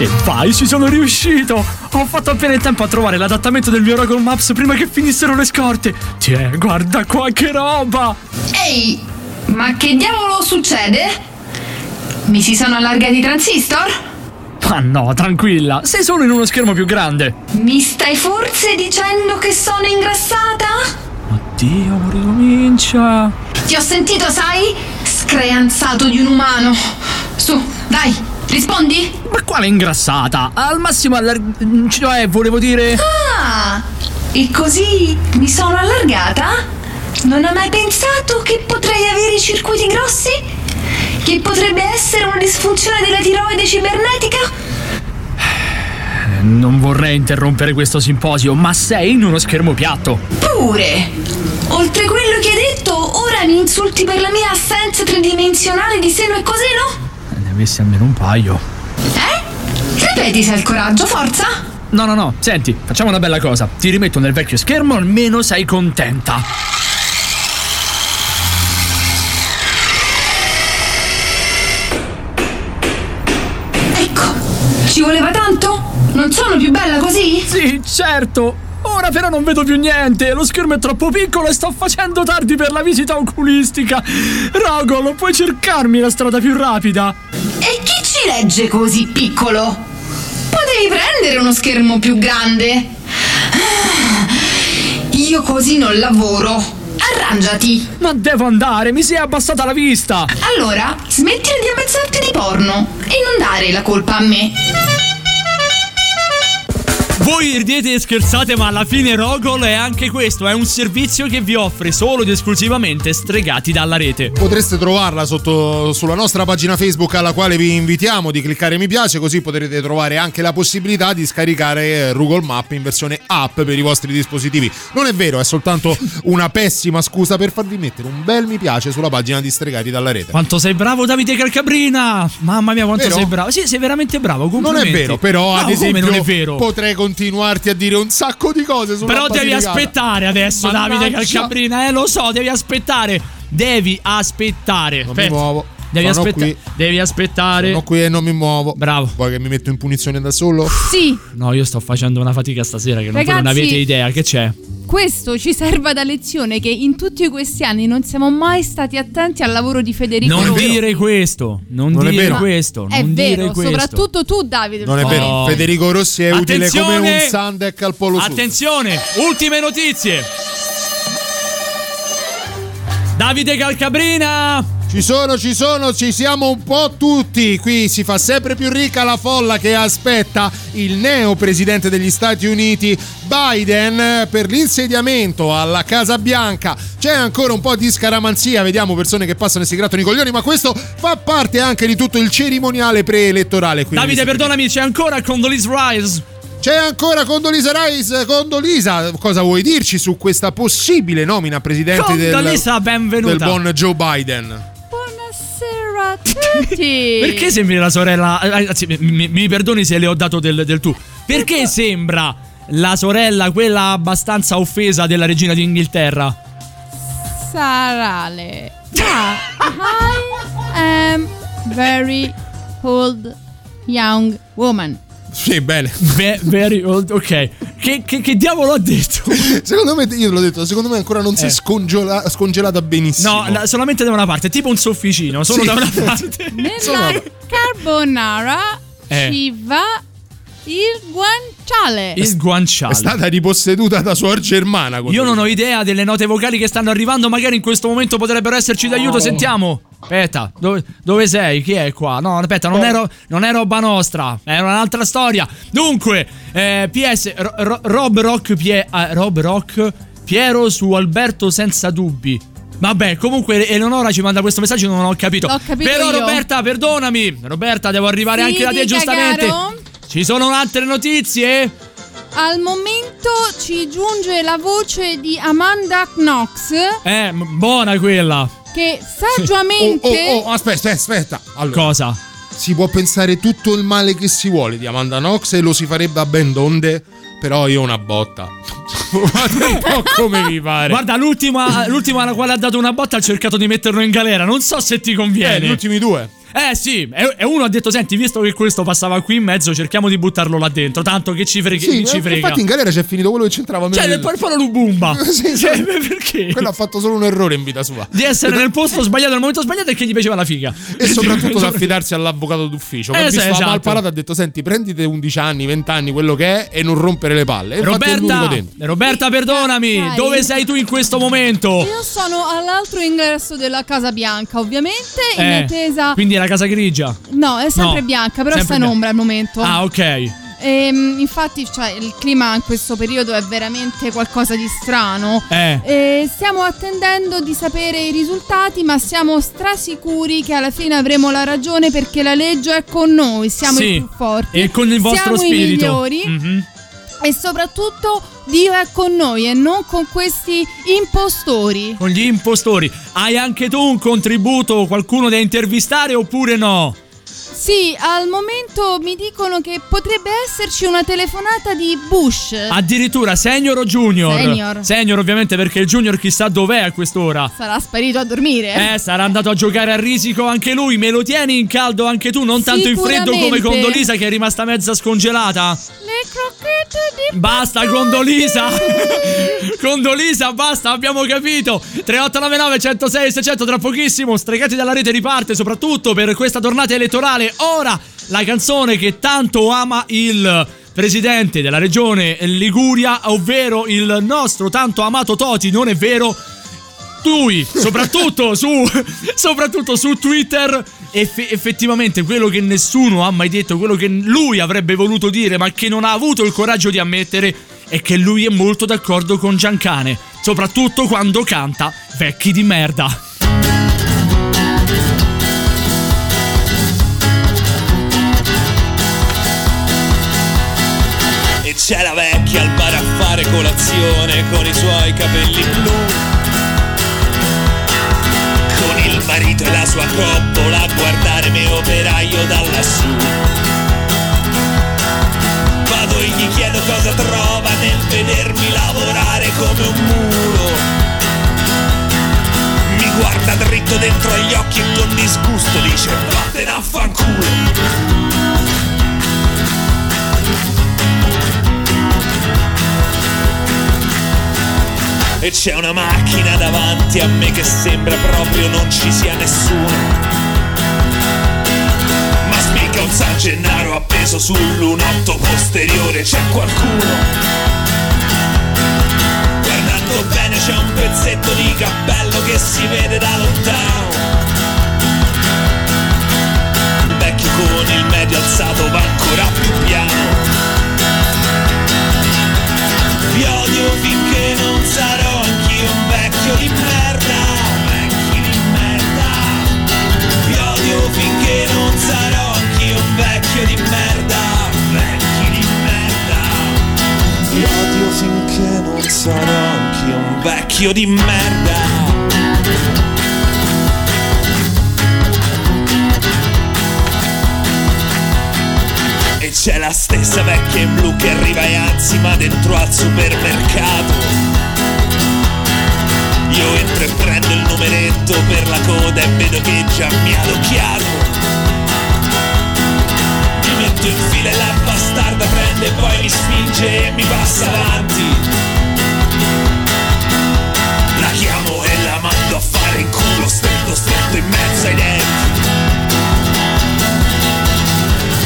e vai, ci sono riuscito! Ho fatto appena il tempo a trovare l'adattamento del mio Google Maps prima che finissero le scorte. Tiè, guarda qua che roba! Ehi, ma che diavolo succede? Mi si sono allargati i transistor? Ma no, tranquilla, sei solo in uno schermo più grande. Mi stai forse dicendo che sono ingrassata? Oddio, ricomincia. Ti ho sentito, sai? Screanzato di un umano. Su, dai! Rispondi? Ma quale ingrassata? Al massimo cioè, volevo dire... Ah! E così mi sono allargata? Non hai mai pensato che potrei avere i circuiti grossi? Che potrebbe essere una disfunzione della tiroide cibernetica? Non vorrei interrompere questo simposio, ma sei in uno schermo piatto. Pure! Oltre quello che hai detto, ora mi insulti per la mia assenza tridimensionale di seno e coseno? Avessi almeno un paio. Ripeti se hai il coraggio, forza. No, senti, facciamo una bella cosa. Ti rimetto nel vecchio schermo, almeno sei contenta. Ecco, ci voleva tanto? Non sono più bella così? Sì, certo. Ora però non vedo più niente, lo schermo è troppo piccolo e sto facendo tardi per la visita oculistica. Rogolo, puoi cercarmi la strada più rapida? E chi ci legge così piccolo? Potevi prendere uno schermo più grande. Io così non lavoro. Arrangiati. Ma devo andare, mi si è abbassata la vista. Allora, smettila di ammazzarti di porno e non dare la colpa a me. Voi ridete e scherzate, ma alla fine Rogol è anche questo, è un servizio che vi offre solo ed esclusivamente Stregati dalla Rete. Potreste trovarla sulla nostra pagina Facebook, alla quale vi invitiamo di cliccare mi piace, così potrete trovare anche la possibilità di scaricare Google Maps in versione app per i vostri dispositivi. Non è vero, è soltanto una pessima scusa per farvi mettere un bel mi piace sulla pagina di Stregati dalla Rete. Quanto sei bravo, Davide Calcabrina! Mamma mia, quanto sei bravo. Sì, sei veramente bravo, complimenti. Non è vero, però, ad esempio, non è vero. Potrei continuarti a dire un sacco di cose sulla Però devi aspettare adesso, Davide Calcabrina, lo so, devi aspettare. Non mi muovo. Devi aspettare. Sono qui e non mi muovo. Bravo. Vuoi che mi metto in punizione da solo? Sì. No, io sto facendo una fatica stasera che non avete idea che c'è. Questo ci serva da lezione, che in tutti questi anni non siamo mai stati attenti al lavoro di Federico Rossi. Non dire questo. Soprattutto tu, Davide. Non è vero. Federico Rossi è utile come un Sandek al Polo Sud. Attenzione, ultime notizie. Davide Calcabrina. Ci sono, ci siamo un po' tutti. Qui si fa sempre più ricca la folla che aspetta il neo presidente degli Stati Uniti, Biden, per l'insediamento alla Casa Bianca. C'è ancora un po' di scaramanzia, vediamo persone che passano e si grattano i coglioni, ma questo fa parte anche di tutto il cerimoniale preelettorale. Davide, perdonami, c'è ancora Condoleezza Rice. C'è ancora Condoleezza Rice. Condoleezza, cosa vuoi dirci su questa possibile nomina presidente del buon Joe Biden? Buonasera a tutti. Perché sembri la sorella? Mi perdoni se le ho dato del tu. Perché sembra la sorella, quella abbastanza offesa, della regina d'Inghilterra? Sarale. I am very old young woman. Sì, bene. Very old, ok. Che diavolo ha detto? Secondo me, io te l'ho detto, secondo me ancora non si è scongelata benissimo. No, solamente da una parte, tipo un sofficino, solo da una parte. Nella carbonara ci va il guanciale. È stata riposseduta da suor Germana. Io non ho idea delle note vocali che stanno arrivando, magari in questo momento potrebbero esserci d'aiuto. Sentiamo. Aspetta, dove sei? Chi è qua? No, aspetta, non è roba nostra, è un'altra storia. Dunque, PS Rob Rock Piero su Alberto senza dubbi. Vabbè, comunque Eleonora ci manda questo messaggio, non ho capito. Però io. Roberta, perdonami. Roberta, devo arrivare anche da te, giustamente. Caro. Ci sono altre notizie? Al momento ci giunge la voce di Amanda Knox. Buona quella. Che saggiamente... Aspetta. Allora, cosa? Si può pensare tutto il male che si vuole di Amanda Knox e lo si farebbe a ben donde, però io una botta. Guarda un po' come mi pare. Guarda, l'ultima alla quale ha dato una botta ha cercato di metterlo in galera. Non so se ti conviene. Gli ultimi due. Sì, e uno ha detto: senti, visto che questo passava qui in mezzo, cerchiamo di buttarlo là dentro, tanto che ci frega. Infatti in galera c'è finito quello che c'entrava meno. Cioè, poi fanno l'ubumba. Sì, perché? Quello ha fatto solo un errore in vita sua, di essere nel posto sbagliato al momento sbagliato e che gli piaceva la figa. E soprattutto da affidarsi all'avvocato d'ufficio. Che visto la malparata ha detto: senti, prendite 11 anni, 20 anni, quello che è, e non rompere le palle. E Roberta, perdonami, dove sei tu in questo momento? Io sono all'altro ingresso della Casa Bianca, ovviamente, in attesa. Quindi è la casa grigia? No, è sempre bianca, però sta in ombra al momento. Ah, ok. Infatti, cioè, il clima in questo periodo è veramente qualcosa di strano. Stiamo attendendo di sapere i risultati, ma siamo strasicuri che alla fine avremo la ragione, perché la legge è con noi. Siamo i più forti e con il vostro spirito. Siamo i migliori. E soprattutto Dio è con noi e non con questi impostori. Con gli impostori. Hai anche tu un contributo, qualcuno da intervistare oppure no? Sì, al momento mi dicono che potrebbe esserci una telefonata di Bush. Addirittura, senior o junior? Senior, ovviamente, perché il junior chissà dov'è a quest'ora. Sarà sparito a dormire. Sarà andato a giocare a risico anche lui. Me lo tieni in caldo anche tu, non tanto in freddo come Condoleezza, che è rimasta mezza scongelata. Le crocchette di... Basta, Condoleezza. Condoleezza, basta, abbiamo capito. 3899 106 600 tra pochissimo. Stregati dalla rete riparte, soprattutto per questa tornata elettorale. Ora la canzone che tanto ama il presidente della regione Liguria, ovvero il nostro tanto amato Toti, non è vero? Lui, soprattutto su Twitter, effettivamente quello che nessuno ha mai detto, quello che lui avrebbe voluto dire ma che non ha avuto il coraggio di ammettere, è che lui è molto d'accordo con Giancane, soprattutto quando canta Vecchi di merda. C'è la vecchia al bar a fare colazione con i suoi capelli blu, con il marito e la sua coppola a guardare Me operaio da lassù. Vado e gli chiedo cosa trova nel vedermi lavorare come un muro. Mi guarda dritto sguardo dentro agli occhi e con disgusto dice vattene a fanculo. E c'è una macchina davanti a me che sembra proprio non ci sia nessuno, ma spicca un San Gennaro appeso sul lunotto posteriore. C'è qualcuno, guardando bene c'è un pezzetto di cappello che si vede da lontano. Il vecchio con il medio alzato va ancora più piano. Vi odio finché non sarò anch'io un vecchio di merda, vecchio di merda. Vi odio finché non sarò anch'io un vecchio di merda, vecchio di merda. Vi odio finché non sarò anch'io un vecchio di merda. C'è la stessa vecchia in blu che arriva e anzi ma dentro al supermercato. Io entro e prendo il numeretto per la coda e vedo che già mi ha adocchiato. Mi metto in fila e la bastarda prende e poi mi spinge e mi passa avanti. La chiamo e la mando a fare in culo stretto stretto in mezzo ai denti.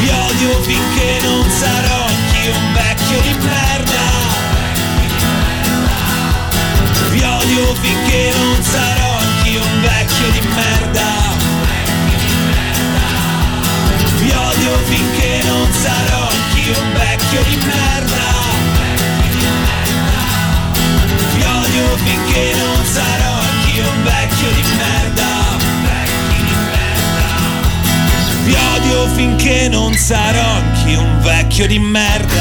Vi odio finché non sarò anch'io un vecchio di merda. Vi odio finché non sarò anch'io un vecchio di merda. Vi odio finché non sarò anch'io un vecchio di merda. Vi odio finché non sarò anch'io un vecchio di merda. Vi odio finché non sarò anch'io un vecchio di merda.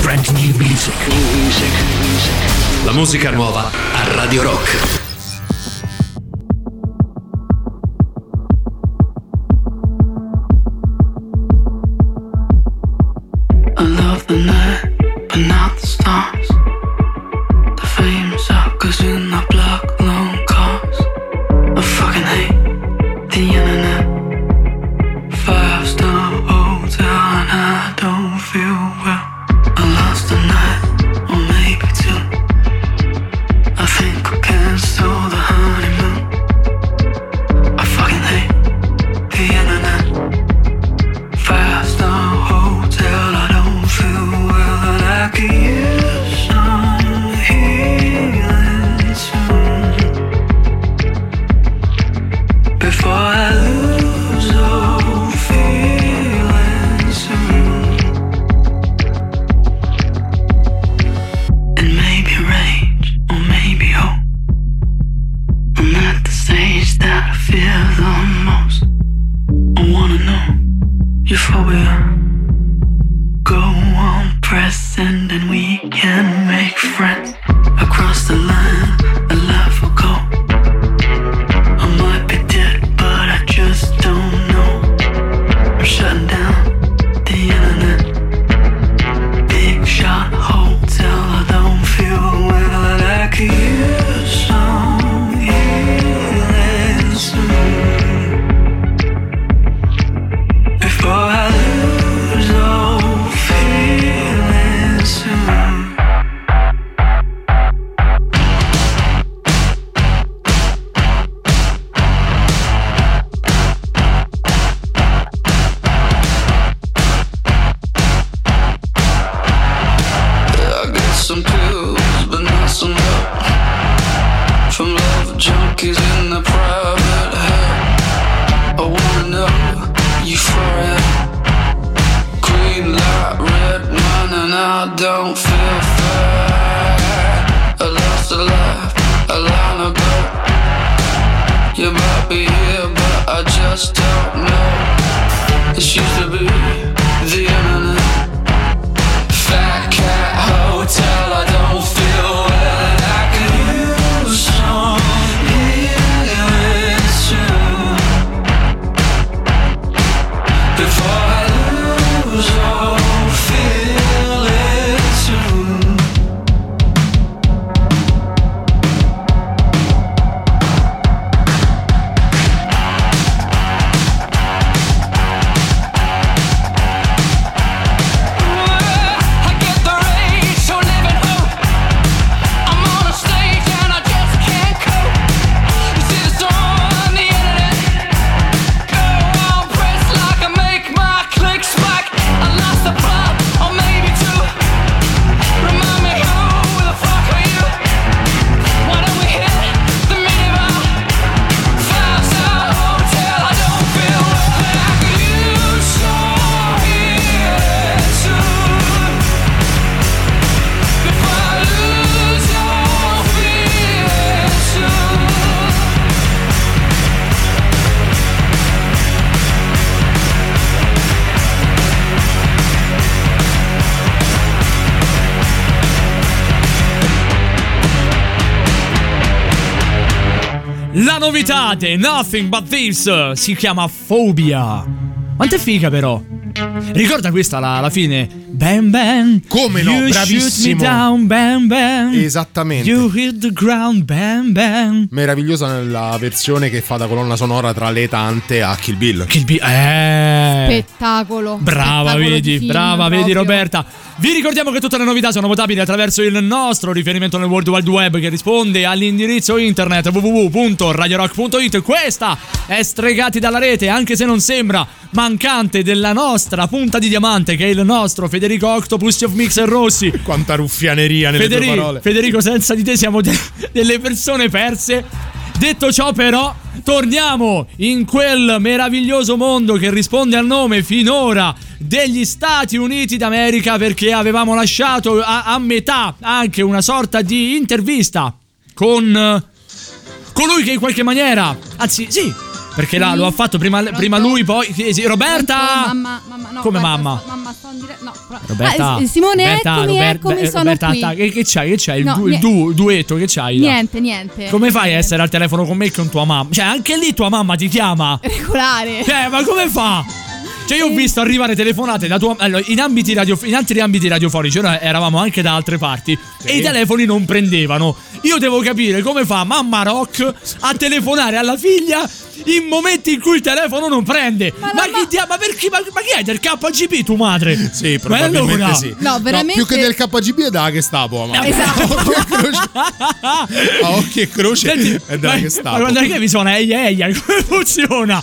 Brand new music. La musica nuova a Radio Rock. La novità di Nothing But This si chiama Phobia. Quanto è figa però. Ricorda questa la fine. Bam bam. Come no, you bravissimo. Shoot me down, bam bam. Esattamente. You hit the ground, bam bam. Meravigliosa la versione che fa da colonna sonora tra le tante a Kill Bill. Kill Bill. Spettacolo. Brava, spettacolo, vedi, film, brava, proprio. Vedi Roberta. Vi ricordiamo che tutte le novità sono votabili attraverso il nostro riferimento nel World Wide Web che risponde all'indirizzo internet www.radiorock.it. Questa è Stregati dalla Rete, anche se non sembra, mancante della nostra punta di diamante che è il nostro Federico Octopus of Mixer Rossi. Quanta ruffianeria nelle tue parole. Federico, senza di te siamo delle persone perse. Detto ciò però, torniamo in quel meraviglioso mondo che risponde al nome finora degli Stati Uniti d'America, perché avevamo lasciato a metà anche una sorta di intervista con colui che in qualche maniera, anzi sì, perché là lo ha fatto prima lui, poi sì, Roberta. Pronto, mamma no, come guarda, mamma? Mamma sto in diretta. No, Roberta. Simone, eccomi, sono Roberta, qui. Che c'hai? Il duetto che c'hai? Là? Niente. Come fai a essere al telefono con me e con tua mamma? Cioè, anche lì tua mamma ti chiama. Regolare. Ma come fa? Cioè, io ho visto arrivare telefonate da tua allora, in altri ambiti radiofonici, noi eravamo anche da altre parti, sì. E i telefoni non prendevano. Io devo capire come fa mamma Rock a telefonare alla figlia in momenti in cui il telefono non prende. Ma chi è del KGB tu, madre? Sì, probabilmente allora. Sì. No, veramente. No, più che del KGB è da Gestapo, ma. Esatto. A occhi e croce. Senti, è da Gestapo. Ma guarda che mi suona eia, come funziona?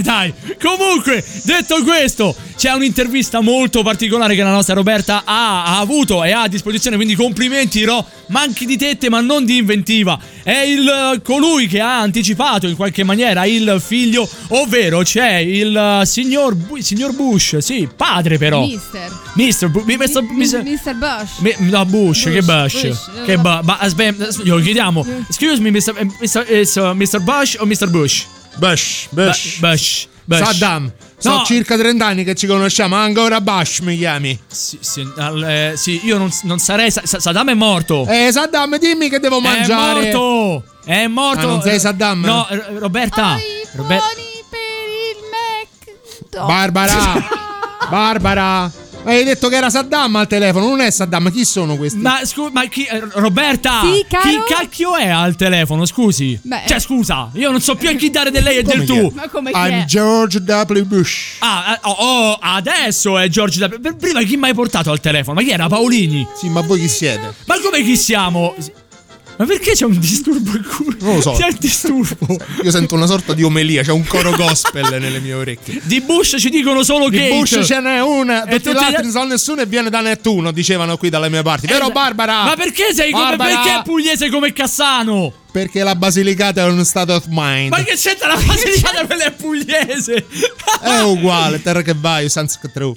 Dai. Comunque, detto questo, c'è un'intervista molto particolare che la nostra Roberta ha avuto e ha a disposizione, quindi complimenti Ro, manchi di tette ma non di inventiva. È colui che ha anticipato in qualche maniera il figlio, ovvero c'è il signor Bush, sì, padre però. Bush. Excuse me, Mr. Bush o Mr. Bush? Bush. Saddam, sono circa 30 anni che ci conosciamo, ancora Bush mi chiami? Sì, io non sarei. Saddam è morto. Saddam, dimmi che devo mangiare. È morto. Non sei Saddam? No, Roberta. Buoni per il Mac. Barbara. Hai detto che era Saddam al telefono, non è Saddam, chi sono questi? Ma chi, Roberta? Sì, chi cacchio è al telefono, scusi? Beh, cioè scusa, io non so più a chi dare del lei e del tu. Ma come chi è? George W. Bush. Adesso è George W. Bush. Prima chi mi hai portato al telefono? Ma chi era, Paolini? Sì, ma voi chi siete? Ma come chi siamo? Ma perché c'è un disturbo in cui? Non lo so. C'è il disturbo. Io sento una sorta di omelia, c'è un coro gospel nelle mie orecchie. Di Bush ci dicono solo che di Bush ce n'è una, tutti gli altri non sono nessuno e viene da Nettuno, dicevano qui dalle mie parti. Vero Barbara? Ma perché sei Barbara? Perché è pugliese come Cassano? Perché la Basilicata è uno state of mind. Ma che c'entra la Basilicata, quella è pugliese? È uguale, terra che vai, sans che true.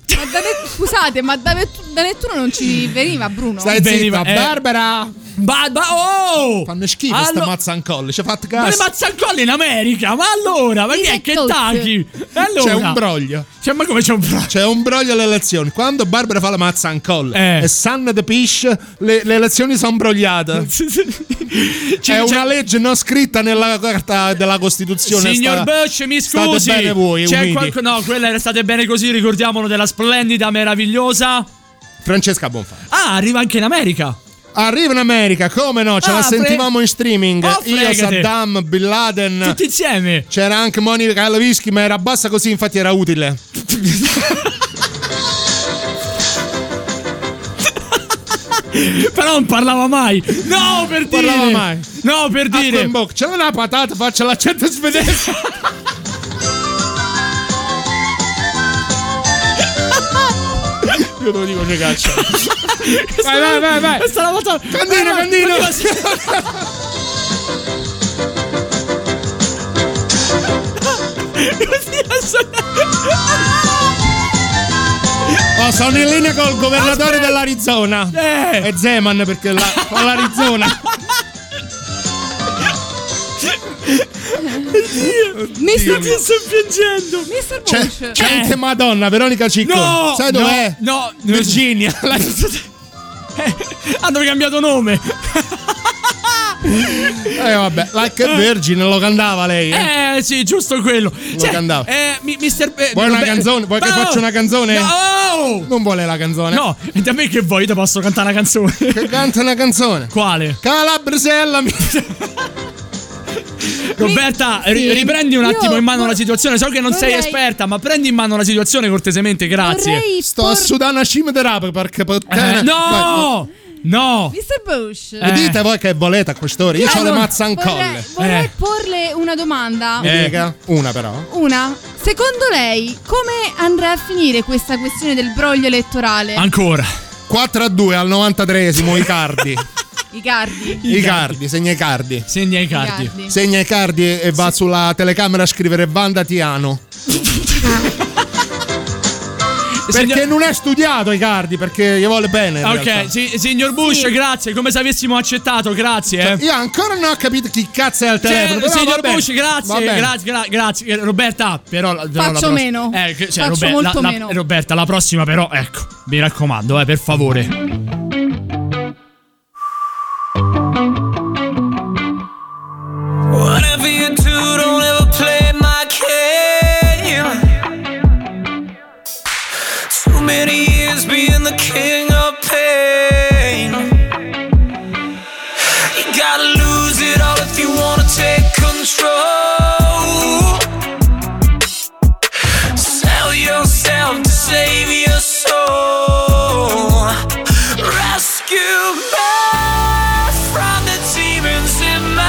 Scusate, ma da Nettuno non ci veniva Bruno? Stai zitta, Barbara. Fanno schifo sta mazzancolle, c'è fatto caso. Ma le mazzancolle in America, ma allora, ma chi è che tagli? Allora. C'è un broglio. Cioè, ma come c'è un broglio? C'è un broglio alle elezioni. Quando Barbara fa la mazzancolle e San Depeche, le elezioni sono brogliate. C'è una legge non scritta nella carta della Costituzione. Signor Bush, mi scusi. State bene voi, c'è no, quella era State bene così, ricordiamolo, della splendida, meravigliosa Francesca Bonfanti. Arriva anche in America. Arriva in America, come no? Ce la sentivamo in streaming. Io, Saddam, Bin Laden. Tutti insieme. C'era anche Monica Lewinsky, ma era bassa così, infatti era utile. Però non parlava mai. No, per dire. Parlava mai. No, per dire. C'è una patata, faccia l'accento svedese. Io te lo dico, c'è caccia. Vai. Questa è la volta. Candino. Oh, sono in linea col governatore dell'Arizona. E Zeman, perché fa l'Arizona. Mi sto piangendo. Mr. Bush. C'è anche Madonna, Veronica Cicco. No, sai dov'è? No, Virginia. Hanno cambiato nome. Vabbè, like a virgin lo cantava lei. Sì, giusto quello. Lo cantava. Vuoi una canzone? Vuoi che faccia una canzone? No! Non vuole la canzone. No, e da me che vuoi? Te posso cantare una canzone. Che canta una canzone? Quale? Calabrisella. Roberta, riprendi un attimo in mano la situazione. So che non sei esperta, ma prendi in mano la situazione cortesemente, grazie. Sto a sudare una cimeterapia perché no! No, Mr. Bush, vedete voi che volete a quest'ora? Io ho le mazzancolle. Vorrei porle una domanda. Dica. Una però. Una. Secondo lei come andrà a finire questa questione del broglio elettorale? Ancora 4-2 al 93esimo Icardi. Icardi, segna Icardi e va sulla telecamera a scrivere Vanda Tiano. Perché non è studiato Icardi, perché gli vuole bene. Ok, signor Bush, grazie, come se avessimo accettato, grazie. Cioè, io ancora non ho capito chi cazzo è al telefono. Signor Bush, grazie. Roberta, però faccio meno. Faccio molto meno. Roberta, la prossima però, ecco, mi raccomando, per favore. Whatever you do, don't ever play my game. Too many years being the king of pain. You gotta lose it all if you wanna take control. Sell yourself to save your soul. Rescue me from the demons in my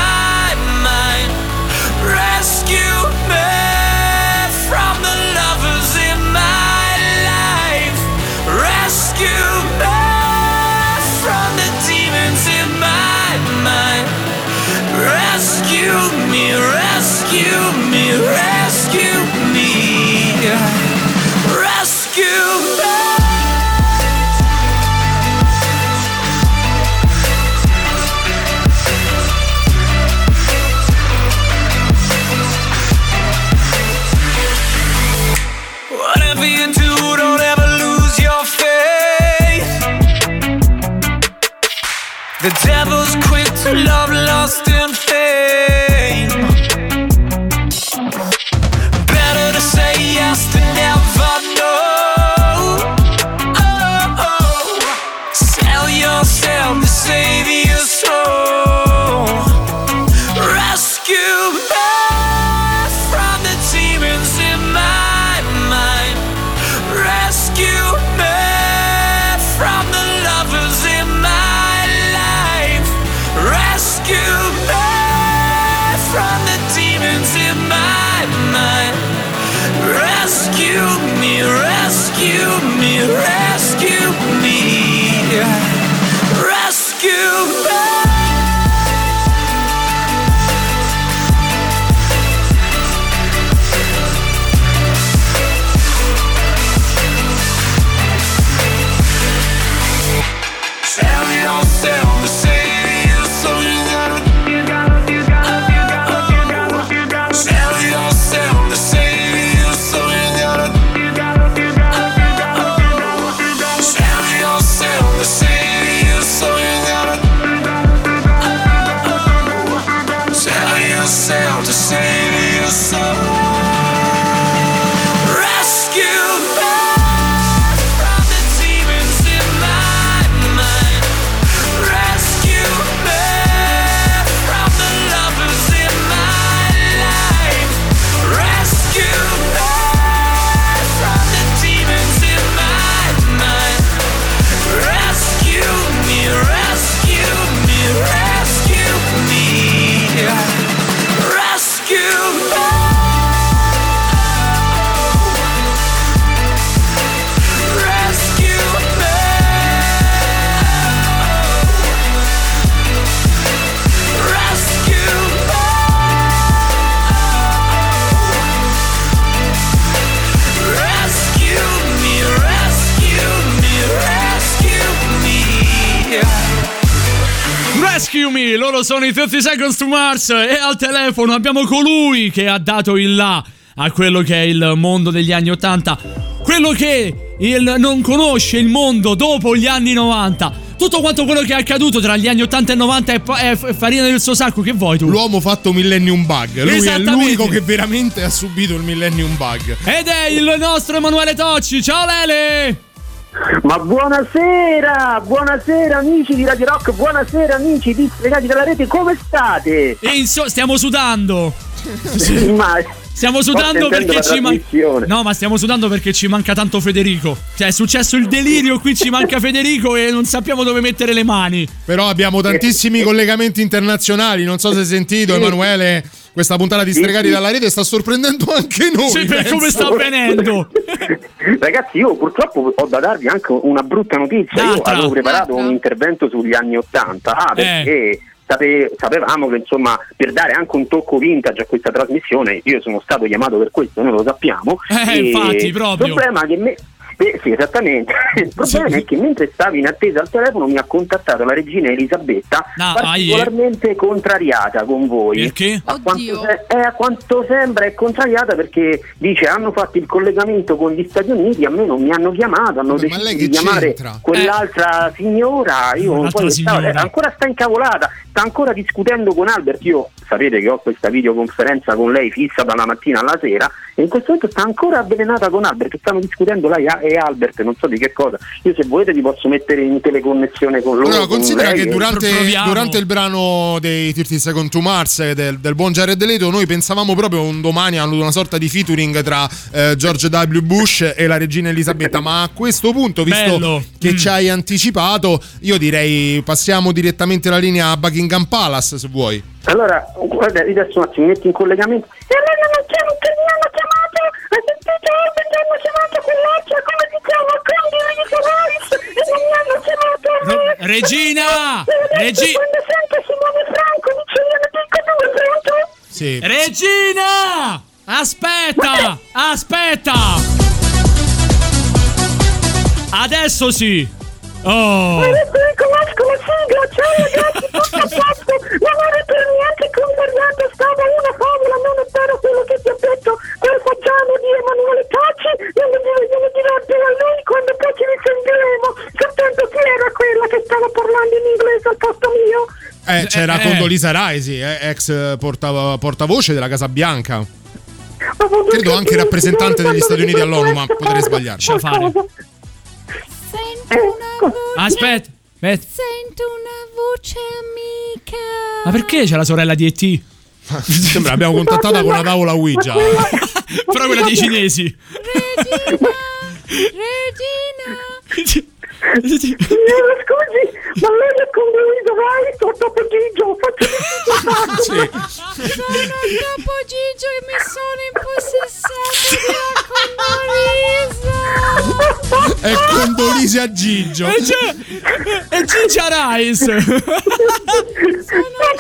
the devil's quick to love, lost in fame. Better to say yes than never know. Oh, oh. Sell yourself to save your soul. Rescue me from the demons in my mind. Rescue me from the lovers in my life. Rescue me from the demons in my mind. Rescue me. Loro sono i 30 Seconds to Mars e al telefono abbiamo colui che ha dato il là a quello che è il mondo degli anni 80, quello che non conosce il mondo dopo gli anni 90. Tutto quanto quello che è accaduto tra gli anni 80 e 90 è farina del suo sacco. Che vuoi tu? L'uomo fatto Millennium Bug. Lui è l'unico che veramente ha subito il Millennium Bug. Ed è il nostro Emanuele Tocci. Ciao Lele! Ma buonasera! Buonasera amici di Radio Rock, buonasera amici di Stregati dalla Rete, come state? E stiamo sudando. Sì. Ma... stiamo sudando perché ci manca... No, ma stiamo sudando perché ci manca tanto Federico. Cioè, è successo il delirio, qui ci manca Federico e non sappiamo dove mettere le mani. Però abbiamo tantissimi collegamenti internazionali, non so se hai sentito, Emanuele, questa puntata di Stregati dalla Rete sta sorprendendo anche noi. Sì, per come sta avvenendo. Ragazzi, io purtroppo ho da darvi anche una brutta notizia. Io avevo preparato un intervento sugli anni 80, perché... sapevamo che, insomma, per dare anche un tocco vintage a questa trasmissione, io sono stato chiamato per questo, noi lo sappiamo. Infatti, proprio. Il problema che sì, esattamente. Il problema è che mentre stavi in attesa al telefono mi ha contattato la regina Elisabetta, particolarmente contrariata con voi. Perché? A quanto sembra è contrariata perché dice: hanno fatto il collegamento con gli Stati Uniti, a me non mi hanno chiamato, hanno deciso di chiamare quell'altra signora. Io poi signora. Ancora sta incavolata, sta ancora discutendo con Albert. Io sapete che ho questa videoconferenza con lei fissa dalla mattina alla sera, e in questo momento sta ancora avvelenata con Albert, che stanno discutendo lei e Albert, non so di che cosa. Io, se volete, vi posso mettere in teleconnessione con loro. Allora, considera che durante il brano dei 30 Seconds to Mars del buon Jared Leto, noi pensavamo proprio un domani ad una sorta di featuring tra George W. Bush e la regina Elisabetta. Ma a questo punto, visto che ci hai anticipato, io direi passiamo direttamente la linea a Buckingham Palace, se vuoi. Allora, guarda, adesso un attimo mi metto in collegamento. E allora non c'è un cammino che... ha sentito Albert, hanno chiamato quell'altra, come si chiama, Condoleezza Rice, e non mi hanno chiamato a me. Regina! Quando sento Simone Franco dice: io ne dico due, pronto? Sì. Regina! Aspetta! Aspetta! Adesso sì! Oh! Ma adesso io conosco la sigla, ciao ragazzi, tutto a posto, non ero per niente confermato, stava una favola, non è vero quello che ti ho detto, quel facciamo di Emanuele Tocci, io lo dirò più a lui quando poi ci risentiremo, soltanto chi era quella che stava parlando in inglese al posto mio? C'era Condoleezza Rice, ex portavoce della Casa Bianca. Credo anche rappresentante degli Stati Uniti all'ONU, ma potrei sbagliarci. Aspetta, sento una voce amica. Ma perché c'è la sorella di E.T.? Sembra abbiamo contattata con la tavola Ouija. Però quella dei cinesi. Regina. Scusi, ma lei è condiviso, vai, sono Topo Gigio, sono Topo Gigio e mi sono impossessata di Condoleezza. È Condoleezza Gigio e Gigio Rice. Sono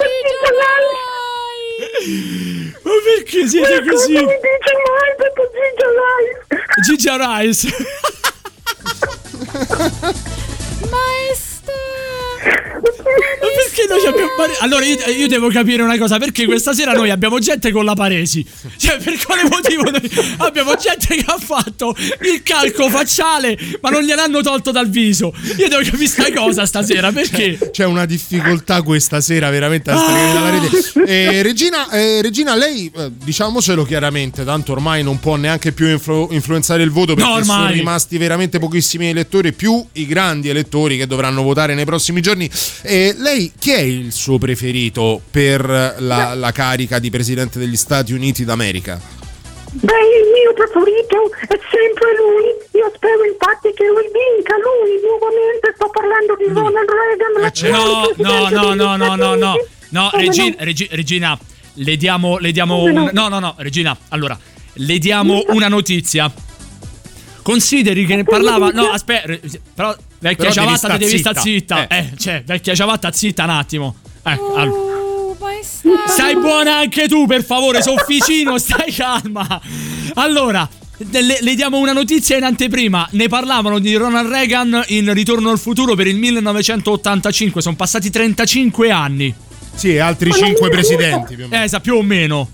Gigio Rice. Ma perché siete così? Non mi dice mai Topo Gigio Rice. Gigio Rice. Maestro, ma perché noi abbiamo... Allora io devo capire una cosa, perché questa sera noi abbiamo gente con la paresi? Cioè, per quale motivo noi abbiamo gente che ha fatto il calco facciale ma non gliel'hanno tolto dal viso? Io devo capire sta cosa stasera, perché c'è una difficoltà questa sera veramente a stare dalla rete. Regina, lei diciamocelo chiaramente, tanto ormai non può neanche più influenzare il voto, perché sono rimasti veramente pochissimi elettori, più i grandi elettori che dovranno votare nei prossimi giorni. Lei chi è il suo preferito per la carica di presidente degli Stati Uniti d'America? Beh, il mio preferito è sempre lui. Io spero infatti che lui vinca. Lui, nuovamente, sto parlando di Ronald Reagan. No, Regina, Regina, allora, le diamo una notizia. Consideri che ne parlava... No, aspetta, però ciabatta ti devi stare zitta. Cioè, vecchia ciabatta, zitta un attimo. Stai buona anche tu, per favore, sofficino, stai calma. Allora, le diamo una notizia in anteprima. Ne parlavano di Ronald Reagan in Ritorno al Futuro per il 1985. Sono passati 35 anni. Sì, e altri 5 presidenti. Più o meno.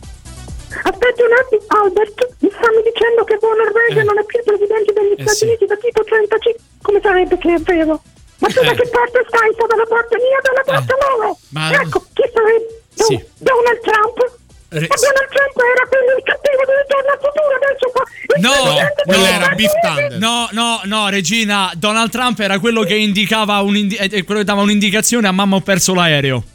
Aspetta un attimo, Albert, mi stammi dicendo che Ronald Reagan non è più il presidente degli Stati Uniti da tipo 35, come sarebbe che è vero? Ma tu da che parte stai? Sta dalla parte mia o dalla parte loro? Ma... ecco, chi sarebbe? Donald Trump? Ma Donald Trump era quello il cattivo di Ritorno al Futuro, adesso qua. No, era Beef Thunder. No, Regina, Donald Trump era quello che indicava quello che dava un'indicazione a mamma ho perso l'aereo.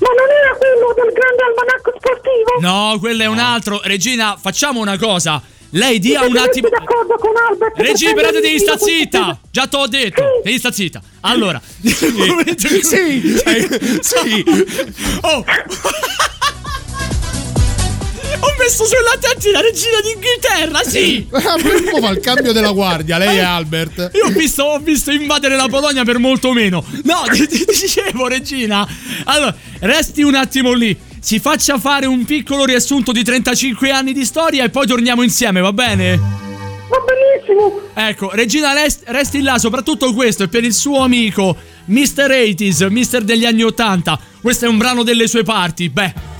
Ma non era quello del grande almanacco sportivo? No, quello è un altro. Regina, facciamo una cosa. Lei dia un attimo. D'accordo con Albert. Regina, però devi sta zitta. Già te l'ho detto. Devi sta zitta. Allora. Sì. Oh. Ho messo sulla testa la regina d'Inghilterra, sì! Poi fa il cambio della guardia, lei è Albert. Io ho visto invadere la Polonia per molto meno. No, ti dicevo, regina. Allora, resti un attimo lì. Si faccia fare un piccolo riassunto di 35 anni di storia e poi torniamo insieme, va bene? Va benissimo! Ecco, regina, resti là, soprattutto questo è per il suo amico, Mr. 80s, Mr. degli anni 80. Questo è un brano delle sue parti, beh...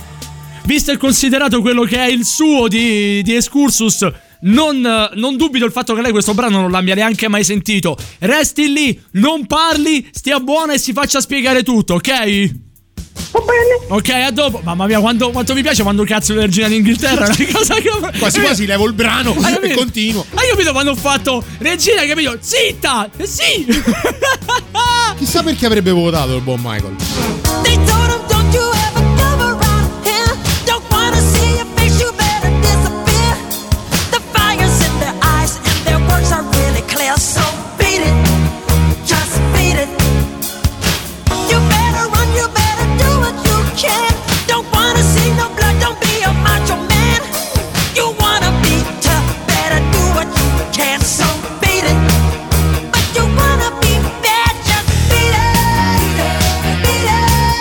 Visto e considerato quello che è il suo di Excursus, non dubito il fatto che lei questo brano non l'abbia neanche mai sentito. Resti lì, non parli, stia buona e si faccia spiegare tutto, ok? Va bene. Ok, a dopo. Mamma mia, quanto mi piace quando cazzo la regina d'Inghilterra. Una cosa che... Quasi levo il brano e continuo. Ah, io capito quando ho fatto regina, capito? Zitta! Sì! Chissà perché avrebbe votato il buon Michael. So beat it, just beat it. You better run, you better do what you can. Don't wanna see no blood, don't be a macho man. You wanna be tough, better do what you can. So beat it, but you wanna be bad, just beat it, beat it.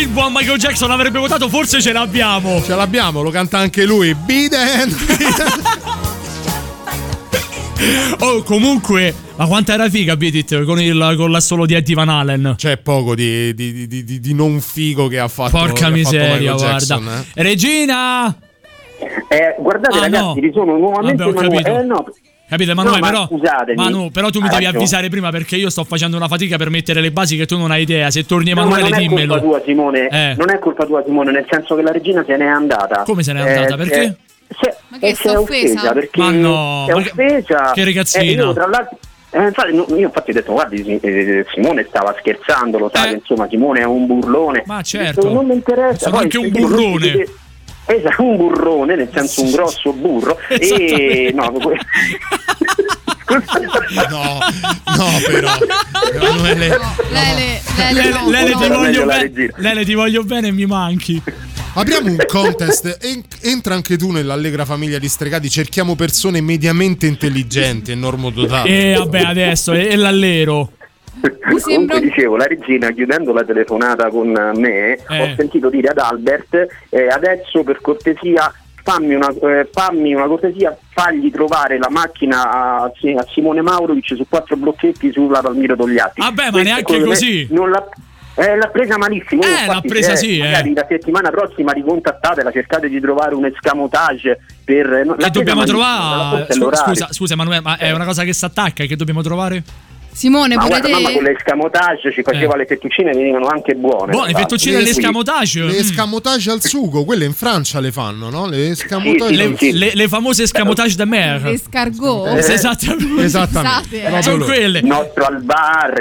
il buon Michael Jackson avrebbe votato, forse ce l'abbiamo. Ce l'abbiamo, lo canta anche lui. Biden. Oh, comunque, ma quanta era figa Beat It con l'assolo di Eddie Van Halen. C'è poco di non figo che ha fatto. Porca miseria, ha fatto Jackson, guarda. Regina! Guardate, ragazzi, vi sono nuovamente. Vabbè, capito, Manuel, no, però scusatemi. Manu, però tu mi devi avvisare prima, perché io sto facendo una fatica per mettere le basi che tu non hai idea. Se torni Emanuele, dimmelo. Non è colpa tua, Simone, nel senso che la regina se n'è andata. Come se n'è andata? Perché? Ma che è offesa? Perché ma no, è offesa. Che ragazzina. Io, tra l'altro, infatti ho detto, guardi, Simone stava scherzando, lo sai, insomma, Simone è un burlone. Ma certo. Detto, non mi interessa. Poi, anche un burlone. Esatto, un burrone, nel senso un grosso burro. E no, però Lele, ti voglio bene e mi manchi. Apriamo un contest. Entra anche tu nell'allegra famiglia di Stregati. Cerchiamo persone mediamente intelligenti e normodotati. E vabbè, adesso è l'allero. Comunque dicevo, la regina, chiudendo la telefonata con me, ho sentito dire ad Albert, adesso per cortesia fammi una cortesia, fagli trovare la macchina a Simone Maurovic su 4 blocchetti sulla Palmiro Togliatti. Vabbè, ma neanche così non l'ha presa malissimo. L'ha presa magari la settimana prossima ricontattatela, cercate di trovare un escamotage per che dobbiamo trovare. Scusa Emanuele, ma è una cosa che si attacca, che dobbiamo trovare? Simone, ma guarda, mamma con l'escamotage ci faceva le fettuccine, venivano anche buone fettuccine all'escamotage. Le escamotage al sugo, quelle in Francia le fanno, no? Le escamotage le famose escamotage de mer, l'escargot. Esattamente. Sono quelle. Il nostro al bar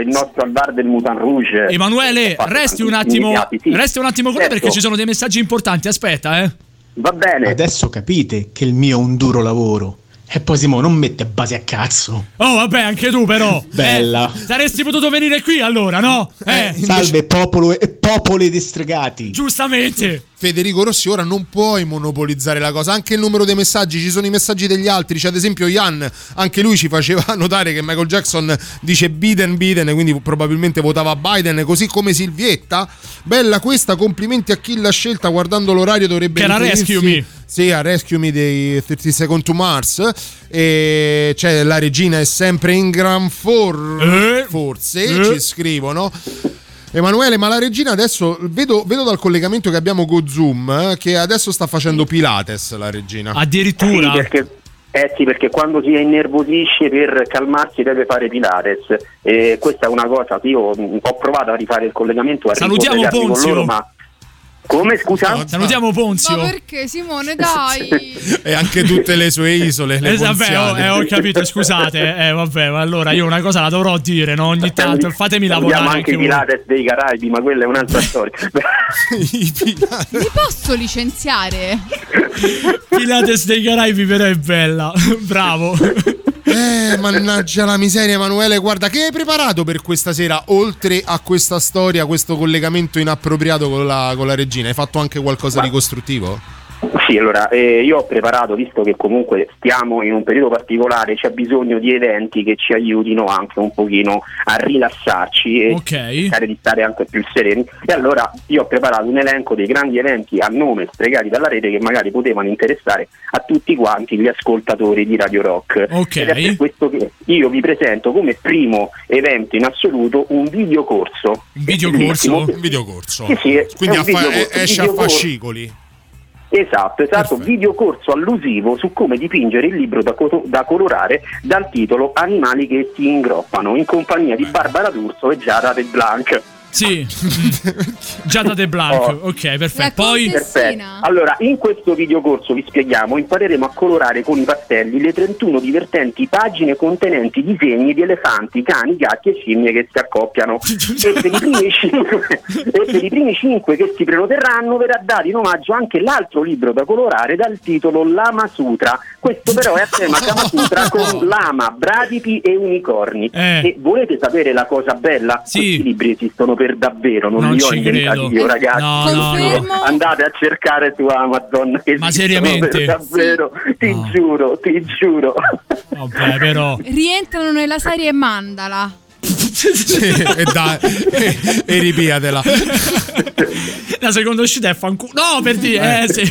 del Mouton Rouge. Emanuele, resti un attimo con me, perché ci sono dei messaggi importanti. Aspetta. Va bene. Adesso capite che il mio è un duro lavoro. E poi Simone non mette base a cazzo. Oh vabbè, anche tu però. Bella. Saresti potuto venire qui allora, no? Salve popolo e popoli di Stregati. Giustamente. Federico Rossi, ora non puoi monopolizzare la cosa. Anche il numero dei messaggi, ci sono i messaggi degli altri. C'è, ad esempio, Ian, anche lui ci faceva notare che Michael Jackson dice Biden, quindi probabilmente votava Biden, così come Silvietta. Bella questa, complimenti a chi l'ha scelta, guardando l'orario dovrebbe che la Rescue Me. Sì, a Rescue Me dei 30 Second to Mars. E cioè, la regina è sempre in gran forse ci scrivono. Emanuele, ma la regina adesso vedo dal collegamento che abbiamo con Zoom che adesso sta facendo Pilates, la regina. Addirittura. Perché quando si innervosisce, per calmarsi deve fare Pilates. Questa è una cosa che io ho provato a rifare il collegamento. Salutiamo Ponzio. Con loro, ma come, scusa? No, salutiamo Ponzio. Ma perché, Simone, dai. E anche tutte le sue isole, le ponziate. Ho capito, scusate. Vabbè, ma allora io una cosa la dovrò dire, no? Ogni tanto fatemi lavorare. Abbiamo anche i Pilates dei Caraibi, ma quella è un'altra storia. Mi posso licenziare? Pilates dei Caraibi però è bella. Bravo. Mannaggia la miseria, Emanuele. Guarda, che hai preparato per questa sera? Oltre a questa storia, questo collegamento inappropriato con la regina, hai fatto anche qualcosa di costruttivo? Sì, allora, io ho preparato, visto che comunque stiamo in un periodo particolare, c'è bisogno di eventi che ci aiutino anche un pochino a rilassarci e cercare di stare anche più sereni. E allora io ho preparato un elenco dei grandi eventi a nome Stregati dalla Rete che magari potevano interessare a tutti quanti gli ascoltatori di Radio Rock. Ed è per questo che io vi presento come primo evento in assoluto un videocorso. Un videocorso. Sì, quindi esce a fascicoli. Esatto, videocorso allusivo su come dipingere il libro da colorare dal titolo Animali che ti ingroppano, in compagnia di Barbara D'Urso e Giada De Blanc. Sì, Giada De Blanc, ok, perfetto. Poi perfetto. Allora, in questo videocorso vi spieghiamo, impareremo a colorare con i pastelli le 31 divertenti pagine contenenti disegni di elefanti, cani, gatti e scimmie che si accoppiano. E per i primi 5 che si prenoteranno verrà dato in omaggio anche l'altro libro da colorare dal titolo Lama Sutra. Questo però è a tema Kama Sutra con lama, bradipi e unicorni. E volete sapere la cosa bella? Sì. Questi libri esistono per davvero, non li ho inventati io, ragazzi. No. Andate a cercare su Amazon. Ma seriamente? Davvero, sì. Ti giuro. Vabbè, però rientrano nella serie Mandala. Sì, e dai, e ripiatela. La seconda uscita è fanculo. No, per dire, sì.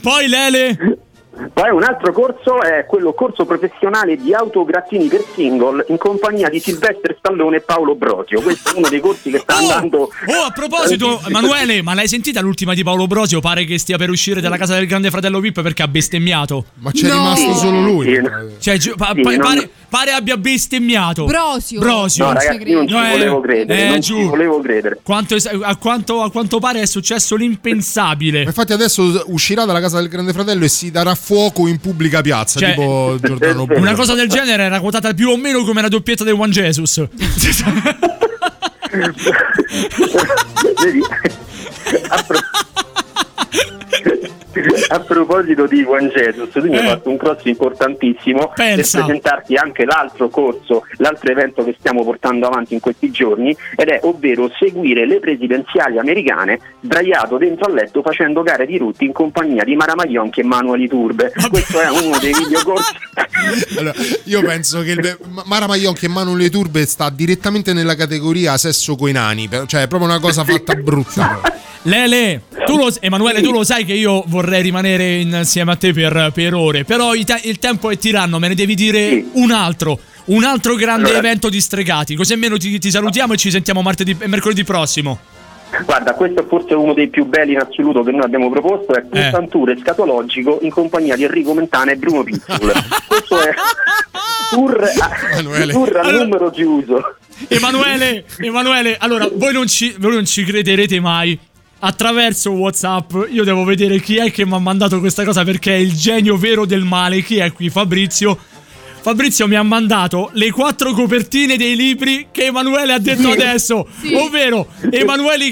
Poi Lele. Poi un altro corso è quello corso professionale di autograttini per single in compagnia di Silvestre Stallone e Paolo Brosio. Questo è uno dei corsi che sta andando. Oh, a proposito, Emanuele, ma l'hai sentita l'ultima di Paolo Brosio? Pare che stia per uscire dalla casa del Grande Fratello VIP perché ha bestemmiato. Ma c'è rimasto solo lui. Cioè, pare abbia bestemmiato. Brosio. No, ragazzi, io non ci volevo credere. Non ci volevo credere. A quanto pare è successo l'impensabile. Infatti adesso uscirà dalla casa del Grande Fratello e si darà fuoco in pubblica piazza, cioè, tipo Giordano Bruno. Una cosa del genere era quotata più o meno come la doppietta del Juan Jesus. A proposito di Juan Jesus, tu mi hai fatto un cross importantissimo. Pensa. Per presentarti anche l'altro corso, l'altro evento che stiamo portando avanti in questi giorni, ed è ovvero seguire le presidenziali americane sdraiato dentro al letto facendo gare di rutti in compagnia di Mara Maionchi e Manuel Iturbe. Questo è uno dei videocorsi. Allora, io penso che Mara Maionchi e Manuel Iturbe sta direttamente nella categoria sesso coi nani, cioè è proprio una cosa fatta brutta. Lele, Emanuele, tu lo sai che io vorrei rimanere insieme a te per ore, però il tempo è tiranno, me ne devi dire un altro grande evento di Stregati, così almeno ti salutiamo e ci sentiamo martedì e mercoledì prossimo. Guarda, questo è forse uno dei più belli in assoluto che noi abbiamo proposto, è un santure scatologico in compagnia di Enrico Mentana e Bruno Pizzul. Questo è tour al numero chiuso. Emanuele, allora voi non ci crederete mai. Attraverso WhatsApp io devo vedere chi è che mi ha mandato questa cosa, perché è il genio vero del male. Chi è qui? Fabrizio mi ha mandato le 4 copertine dei libri che Emanuele ha detto adesso. Sì. Ovvero Emanuele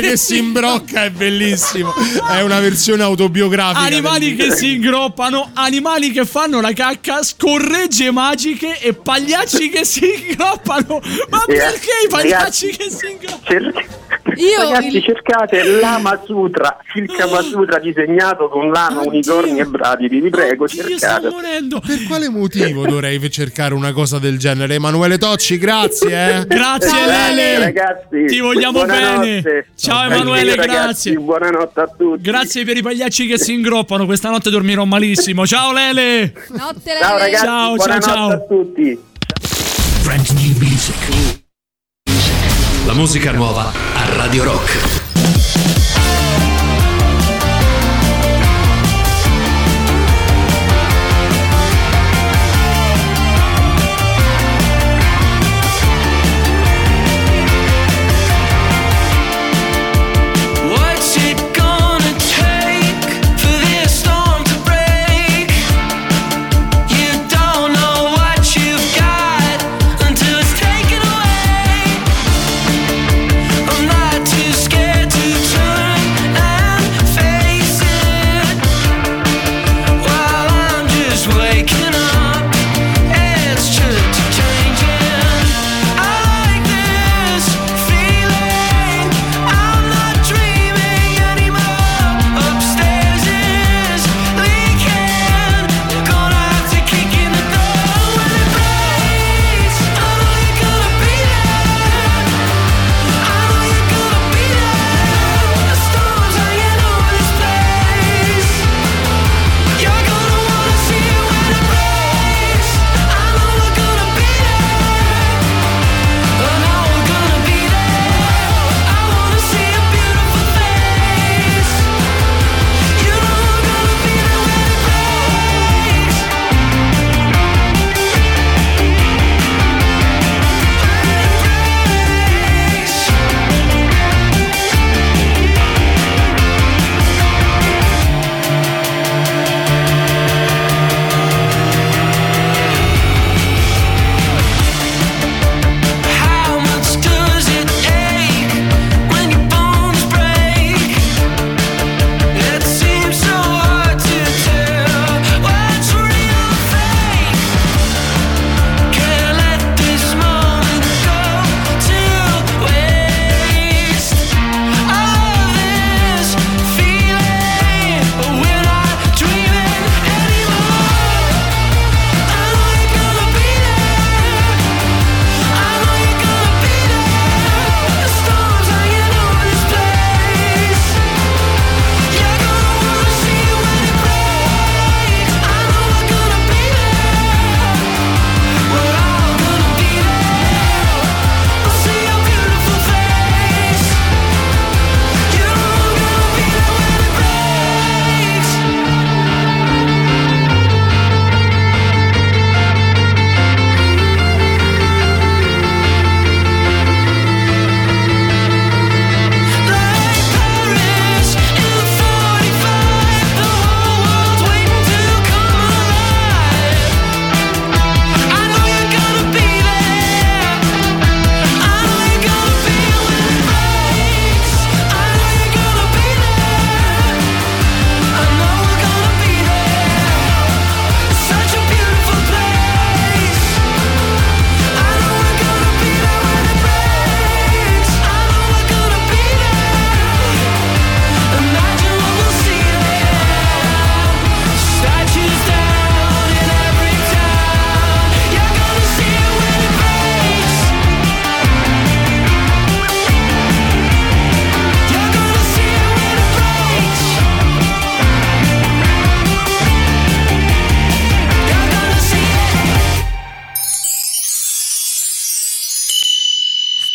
che si imbrocca, è bellissimo. È una versione autobiografica. Animali che si ingroppano, animali che fanno la cacca, scorregge magiche e pagliacci che si ingroppano. Ma perché i pagliacci, ragazzi, che si ingroppano? Cercate l'ama sutra, il Kama Sutra disegnato con lama, unicorni e bradipi, vi prego, cercate. Io sto morendo. Per quale motivo dovrei cercare una cosa del genere? Emanuele Tocci, grazie. Grazie Lele, ragazzi, ti vogliamo bene. Ciao Emanuele, grazie. Buonanotte a tutti. Grazie per i pagliacci che si ingroppano. Questa notte dormirò malissimo. Ciao Lele. Notte Lele. Ciao ragazzi. Ciao a tutti. La musica nuova a Radio Rock. Scared.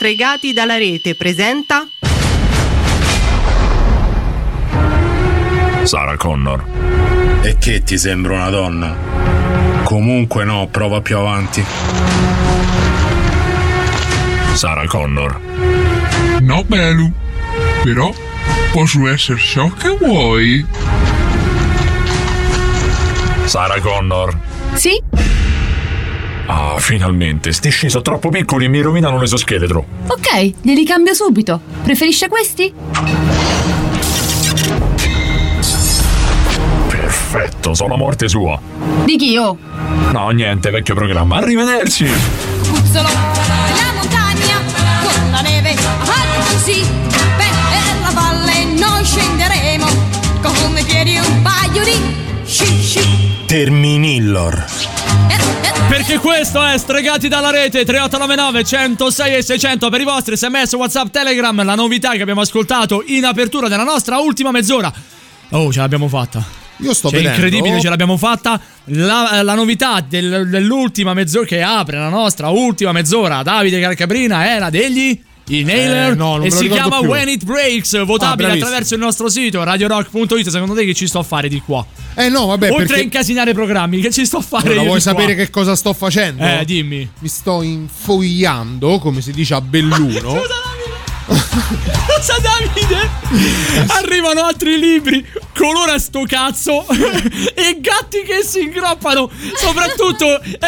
Stregati dalla Rete presenta Sarah Connor. E che ti sembra una donna? Comunque no, prova più avanti. Sarah Connor. No, bello, però posso essere ciò che vuoi. Sarah Connor. Sì? Ah, finalmente, sti sci sono troppo piccoli e mi rovinano l'esoscheletro. Ok, li cambio subito. Preferisce questi? Perfetto, sono a morte sua. Di chi, oh? No, niente, vecchio programma. Arrivederci! Puzzolo, la montagna, con la neve, avanti così, per la valle noi scenderemo, con i piedi un paio di sci sci. Terminillor. Perché questo è Stregati dalla Rete. 3899 106 e 600 per i vostri sms, WhatsApp, Telegram. La novità che abbiamo ascoltato in apertura della nostra ultima mezz'ora. Oh, ce l'abbiamo fatta. Io sto vedendo. È incredibile, ce l'abbiamo fatta. La novità dell'ultima mezz'ora che apre la nostra ultima mezz'ora, Davide Calcabrina, era degli Inhaler, e si chiama più. When It Breaks, votabile attraverso il nostro sito radiorock.it. secondo te che ci sto a fare di qua? No, vabbè, oltre a incasinare programmi, che ci sto a fare? Allora, vuoi sapere che cosa sto facendo? Dimmi. Mi sto infogliando, come si dice a Belluno. Cosa, Davide? Arrivano altri libri, colora sto cazzo, e gatti che si ingrappano.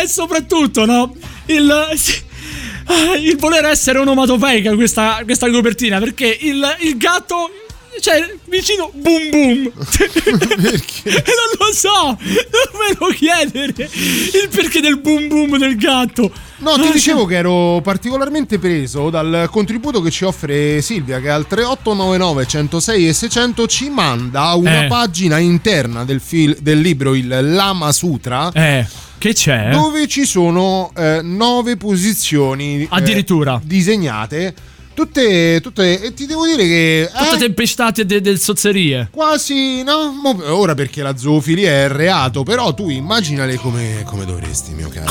Soprattutto, no? Il voler essere onomatopeica questa copertina, perché il gatto, cioè, vicino boom boom. Perché? Non lo so, non me lo chiedere il perché del boom boom del gatto. No, ti dicevo che ero particolarmente preso dal contributo che ci offre Silvia, che al 3899 106 e 600 ci manda una pagina interna del libro Il Lama Sutra. Che c'è? Dove ci sono 9 posizioni addirittura disegnate, tutte, e ti devo dire che tutte tempestate del sozzerie. Quasi, no? Ora, perché la zoofilia è reato, però tu immaginale come dovresti, mio caro.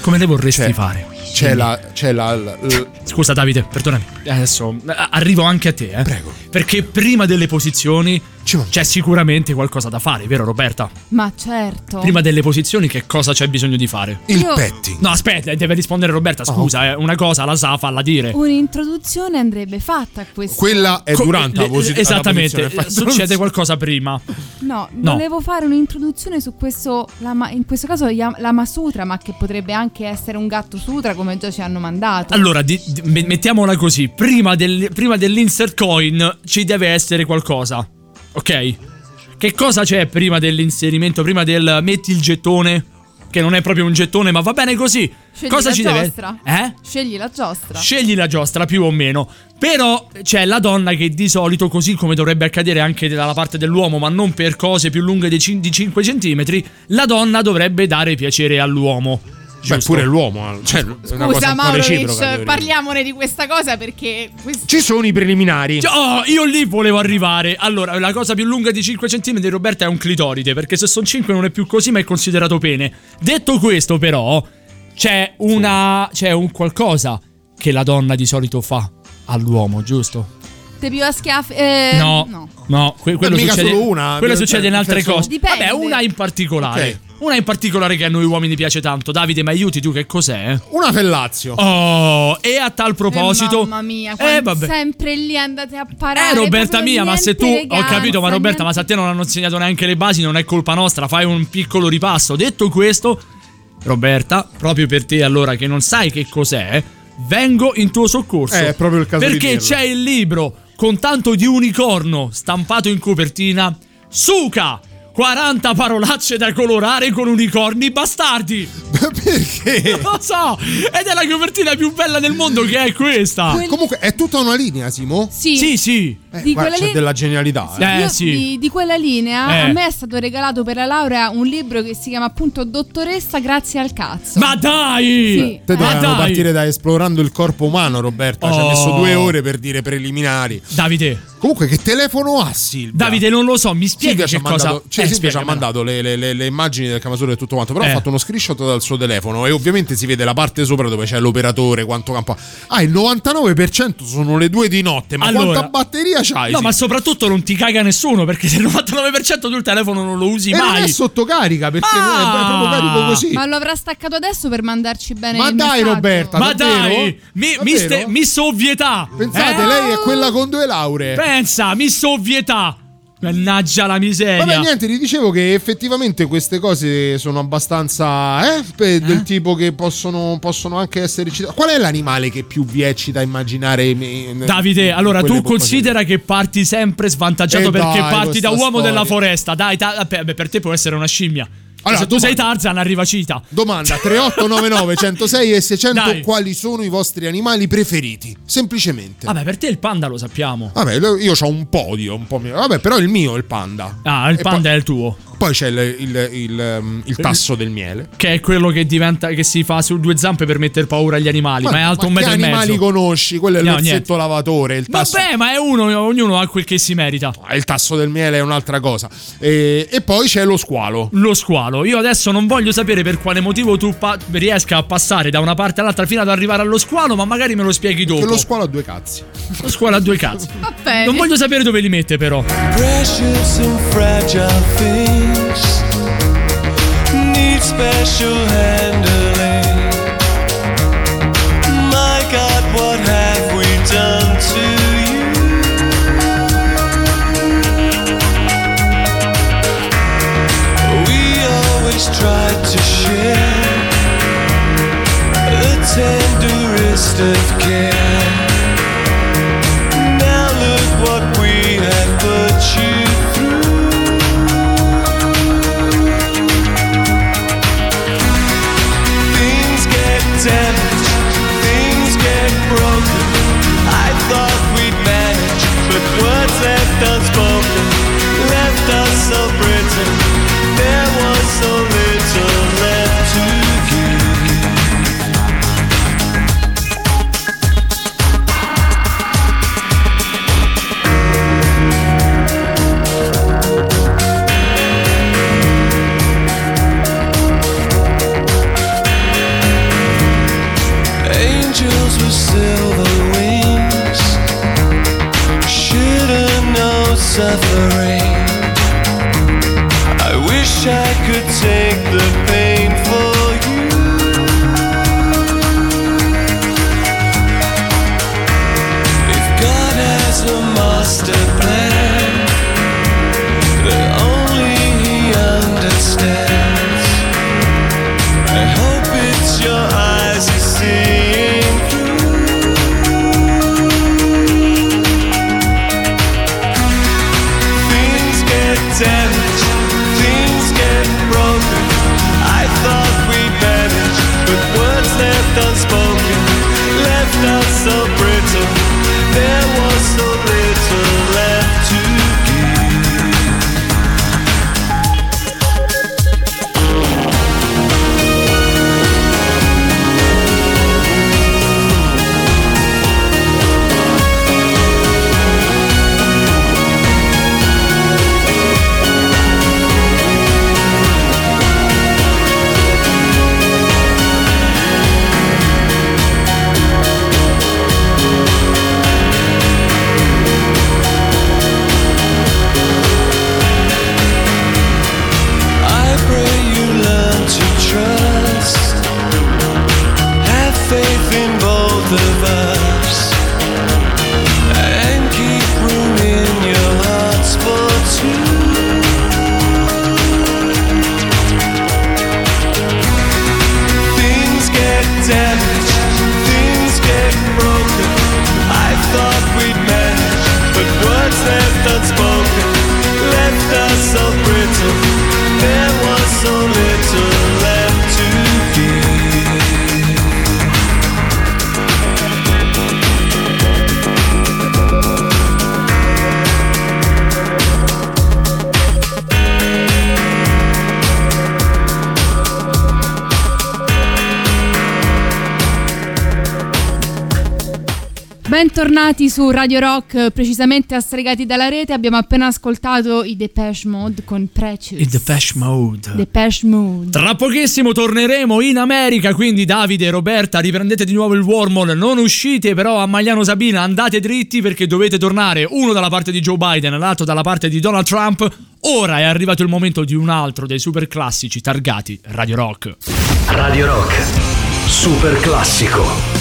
Come le vorresti fare? Scusa, Davide, perdonami. Adesso arrivo anche a te, Prego. Perché prima delle posizioni c'è sicuramente qualcosa da fare, vero, Roberta? Ma certo. Prima delle posizioni che cosa c'è bisogno di fare? Il petting. No, aspetta, deve rispondere Roberta, scusa, una cosa la sa farla dire. Un'introduzione andrebbe fatta a questo. Quella è durante la posizione. Esattamente, succede qualcosa prima. No, volevo fare un'introduzione su questo, in questo caso Lama Sutra, ma che potrebbe anche essere un gatto sutra, come già ci hanno mandato. Allora, mettiamola così, prima dell'insert coin ci deve essere qualcosa. Ok, che cosa c'è prima dell'inserimento? Prima del metti il gettone, che non è proprio un gettone, ma va bene così. Scegli cosa ci giostra. Deve? Scegli la giostra più o meno. Però c'è la donna che di solito, così come dovrebbe accadere anche dalla parte dell'uomo, ma non per cose più lunghe di 5 centimetri, la donna dovrebbe dare piacere all'uomo. Beh, pure l'uomo, cioè, scusa Maurovic, parliamone di questa cosa, perché ci sono i preliminari. Io lì volevo arrivare. Allora, la cosa più lunga di 5 cm, Roberta, è un clitoride, perché se sono 5 non è più così, ma è considerato pene. Detto questo, però, c'è un qualcosa che la donna di solito fa all'uomo, giusto? Te più a schiaffi? No, quello succede, solo una, quello succede in altre cose. Dipende. Vabbè, una in particolare. Okay. Una in particolare che a noi uomini piace tanto. Davide, mi aiuti tu, che cos'è? Una fellazio. Oh, e a tal proposito, mamma mia, vabbè, sempre lì andate a parare. Roberta mia, ma se tu ho capito, ma Roberta, ma se a te non hanno insegnato neanche le basi, non è colpa nostra, fai un piccolo ripasso. Detto questo, Roberta, proprio per te allora che non sai che cos'è, vengo in tuo soccorso. È proprio il caso, perché di c'è il libro con tanto di unicorno stampato in copertina. Suca 40 parolacce da colorare con unicorni bastardi. Ma perché? Non lo so. Ed è la copertina più bella del mondo, che è questa. Comunque è tutta una linea, Simo? Sì. Di guarda, c'è della genialità. Di quella linea a me è stato regalato per la laurea un libro che si chiama appunto Dottoressa grazie al cazzo. Ma dai! Sì. Te dobbiamo partire da Esplorando il corpo umano, Roberta. Ci ha messo 2 ore per dire preliminari. Davide, comunque che telefono ha Silvia? Davide, non lo so, mi spieghi che cosa. Mandato, Silvia ci ha mandato le immagini del Kamasura e tutto quanto, però ho fatto uno screenshot dal suo telefono e ovviamente si vede la parte sopra dove c'è l'operatore, quanto campo. Ah, il 99% sono le 2 di notte, ma allora, quanta batteria c'hai? No, sì, ma soprattutto non ti caga nessuno, perché se il 99% tu il telefono non lo usi e mai. Ma è sottocarica, perché è proprio carico così. Ma lo avrà staccato adesso per mandarci bene. Ma dai, messaggio. Roberta, ma davvero? Dai, Miss Ovvietà. Pensate, lei è quella con 2 lauree. Pensa, Miss Ovvietà. Mannaggia la miseria. Vabbè, niente, gli dicevo che effettivamente queste cose sono abbastanza del tipo che possono anche essere citate. Qual è l'animale che più vi eccita immaginare? Davide, allora tu considera che parti sempre svantaggiato, perché dai, parti da uomo storia della foresta. Dai, per te può essere una scimmia. Allora, se tu sei Tarzan, arriva Cita. Domanda 3899 106 e 600. Dai. Quali sono i vostri animali preferiti? Semplicemente. Vabbè, per te il panda lo sappiamo. Vabbè, io ho un podio, un po'. Vabbè, però il mio è il panda. Ah, il panda è il tuo. Poi c'è il tasso del miele, che è quello che diventa, che si fa su 2 zampe per mettere paura agli animali. Ma è alto 1,5 metri. Che animali conosci? Quello è l'orsetto lavatore. Il tasso... Vabbè, ma è uno, ognuno ha quel che si merita. Il tasso del miele è un'altra cosa. E poi c'è lo squalo. Lo squalo. Io adesso non voglio sapere per quale motivo tu riesca a passare da una parte all'altra fino ad arrivare allo squalo, ma magari me lo spieghi dopo. Perché lo squalo ha 2 cazzi. Lo squalo ha 2 cazzi. Non voglio sapere dove li mette, però. Precious and fragile things need special handling. My God, what have we done to you? We always tried to share the tenderest of care. Now look what we have put you through. Things get broken. I thought we'd manage, but words left unspoken left us so brittle. There was so little left to suffering. I wish I could take the pain for you. If God has a master plan that only He understands, I hope it's your eyes you see. Unspoken, left us so brittle. There was so little left to give. Bentornati su Radio Rock, precisamente a Stregati dalla Rete. Abbiamo appena ascoltato i Depeche Mode con Precious. I Depeche Mode. Depeche Mode. Tra pochissimo torneremo in America, quindi Davide e Roberta riprendete di nuovo il wormhole. Non uscite però a Magliano Sabina, andate dritti perché dovete tornare, uno dalla parte di Joe Biden, l'altro dalla parte di Donald Trump. Ora è arrivato il momento di un altro dei super classici targati Radio Rock. Radio Rock, super classico.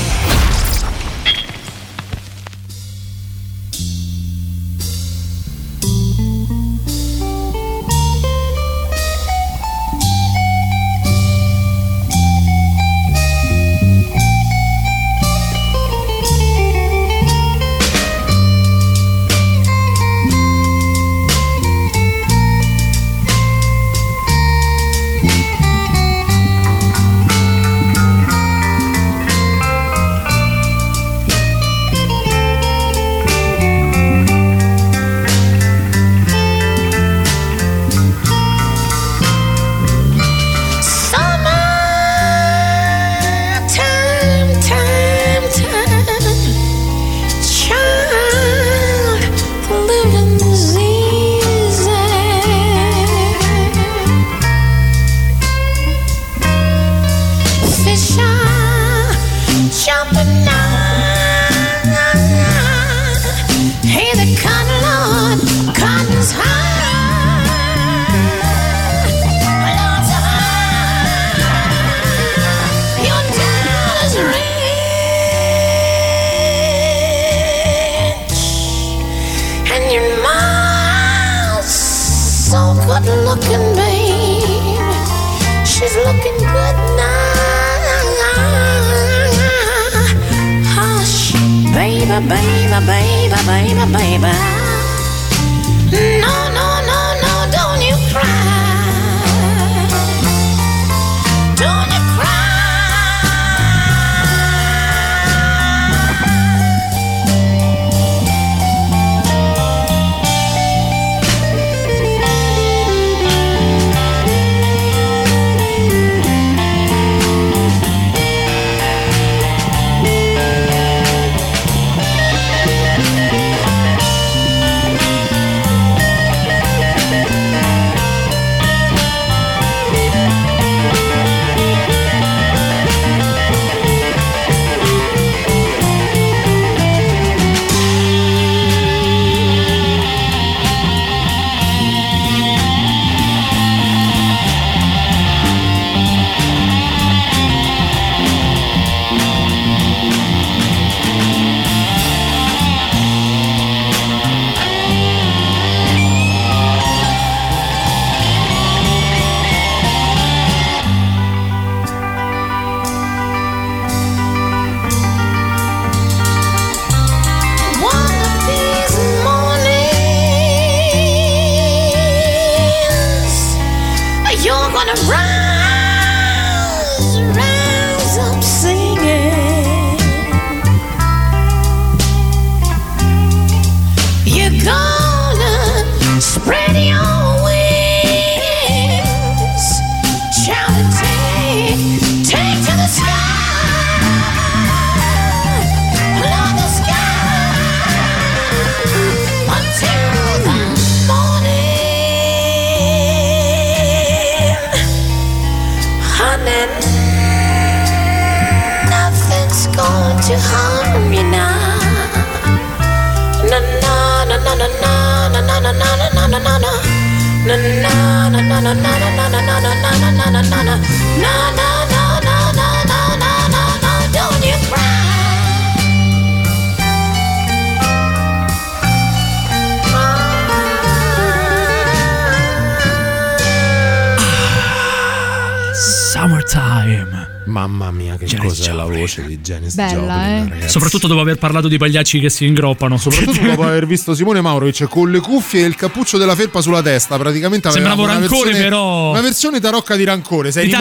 Bella, soprattutto dopo aver parlato di pagliacci che si ingroppano, soprattutto dopo aver visto Simone Maurovic con le cuffie e il cappuccio della felpa sulla testa, praticamente sembrava Rancore, versione, però una versione tarocca di Rancore. Sei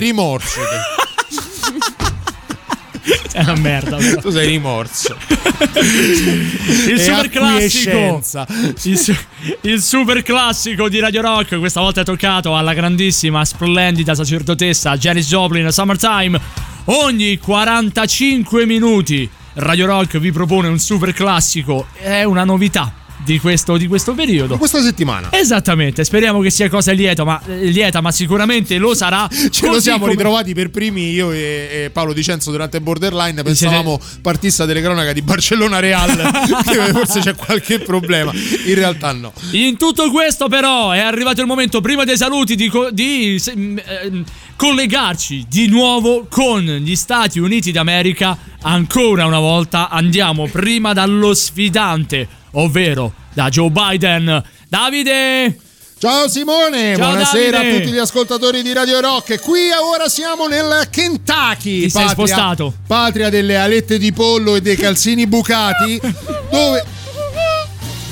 rimorso. È una merda, però. Tu sei rimorso. Il super classico. Il super classico di Radio Rock. Questa volta è toccato alla grandissima, splendida sacerdotessa Janis Joplin, Summertime. Ogni 45 minuti Radio Rock vi propone un super classico, è una novità di questo periodo, di questa settimana, esattamente. Speriamo che sia cosa lieta ma sicuramente lo sarà. Ce lo siamo ritrovati per primi io e Paolo Dicenzo durante Borderline. Pensavamo partisse delle cronache di Barcellona Real forse c'è qualche problema, in realtà no. In tutto questo però è arrivato il momento, prima dei saluti, di collegarci di nuovo con gli Stati Uniti d'America. Ancora una volta andiamo prima dallo sfidante, ovvero da Joe Biden. Davide! Ciao Simone, ciao, buonasera Davide. A tutti gli ascoltatori di Radio Rock. Qui ora siamo nel Kentucky. Ti sei spostato. Patria delle alette di pollo e dei calzini bucati, dove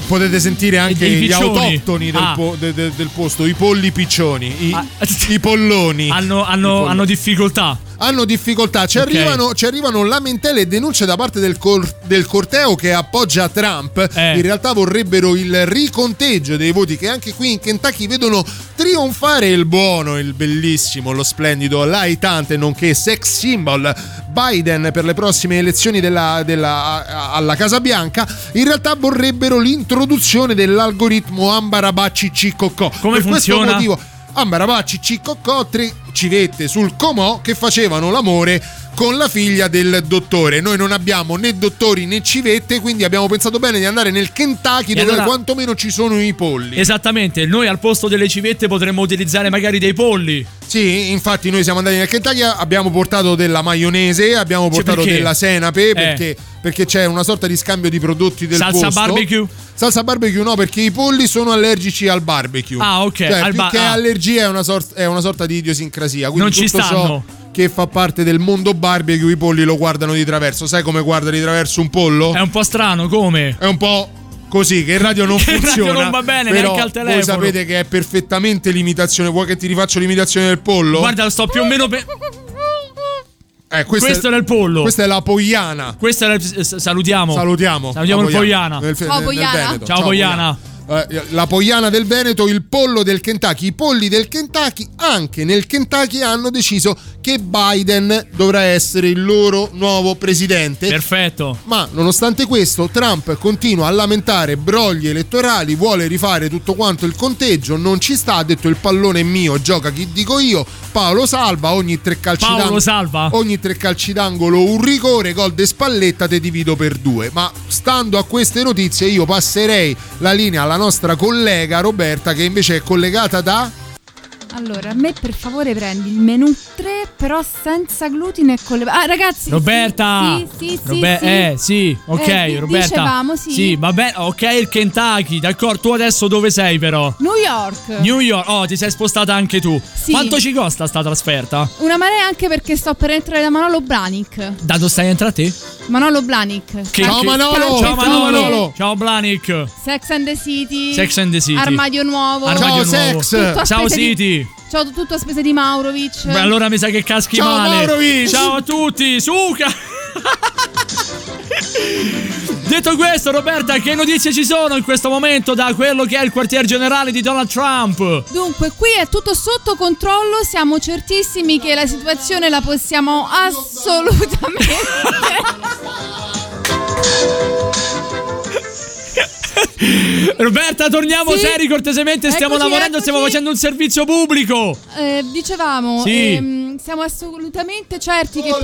potete sentire anche gli autoctoni del posto, i polli piccioni, i polloni. Hanno difficoltà. Ci arrivano lamentele e denunce da parte del corteo che appoggia Trump. In realtà vorrebbero il riconteggio dei voti, che anche qui in Kentucky vedono trionfare il buono, il bellissimo, lo splendido, l'aitante, nonché sex symbol Biden per le prossime elezioni alla Casa Bianca. In realtà vorrebbero l'introduzione dell'algoritmo Ambarabacci Ciccocò. Come per funziona? Questo motivo Ambarabacci Ciccocò, 3 civette sul comò che facevano l'amore con la figlia del dottore. Noi non abbiamo né dottori né civette, quindi abbiamo pensato bene di andare nel Kentucky, dove allora quantomeno ci sono i polli. Esattamente, noi al posto delle civette potremmo utilizzare magari dei polli. Sì, infatti noi siamo andati nel Kentucky, abbiamo portato della maionese, abbiamo portato della senape, perché c'è una sorta di scambio di prodotti del posto. Salsa barbecue? Salsa barbecue no, perché i polli sono allergici al barbecue. Ah, ok. Cioè, più che allergia è una sorta di idiosincrasia. Quindi non ci stanno. Che fa parte del mondo barbecue, i polli lo guardano di traverso. Sai come guarda di traverso un pollo? È un po' strano, come? È un po' così, che il radio non funziona. Il radio non va bene, neanche al telefono. Voi sapete che è perfettamente l'imitazione. Vuoi che ti rifaccio l'imitazione del pollo? Guarda, sto più o meno... questo era il pollo. Questa è la poiana. Questa è Salutiamo il poiana. Ciao poiana. La poiana del Veneto, il pollo del Kentucky. I polli del Kentucky anche nel Kentucky hanno deciso che Biden dovrà essere il loro nuovo presidente. Perfetto. Ma nonostante questo Trump continua a lamentare brogli elettorali, vuole rifare tutto quanto il conteggio, non ci sta, ha detto il pallone è mio, gioca chi dico io. Paolo salva, ogni tre calci d'angolo un rigore, gol de Spalletta, te divido per 2. Ma stando a queste notizie io passerei la linea alla nostra collega Roberta, che invece è collegata da... Allora, a me per favore prendi il menù 3, però senza glutine e con... Ah, ragazzi! Roberta! Sì, ok, Roberta. Dicevamo, sì. Sì, va bene, ok, il Kentucky, d'accordo. Tu adesso dove sei però? New York. Oh, ti sei spostata anche tu. Sì. Quanto ci costa sta trasferta? Una marea, anche perché sto per entrare da Manolo Blahnik. Da dove stai entrando te? Manolo Blahnik. Ciao Manolo! Ciao Blahnik! Sex and the City. Armadio nuovo. Ciao City! Ciao, tutto a spese di Maurovic. Beh, allora mi sa che caschi ciao, male. Maurovic. Ciao a tutti, suca. Detto questo, Roberta, che notizie ci sono in questo momento da quello che è il quartier generale di Donald Trump? Dunque, qui è tutto sotto controllo, siamo certissimi che la situazione la possiamo assolutamente... Roberta, torniamo seri cortesemente. Stiamo lavorando, stiamo facendo un servizio pubblico. Dicevamo, sì. Siamo assolutamente certi che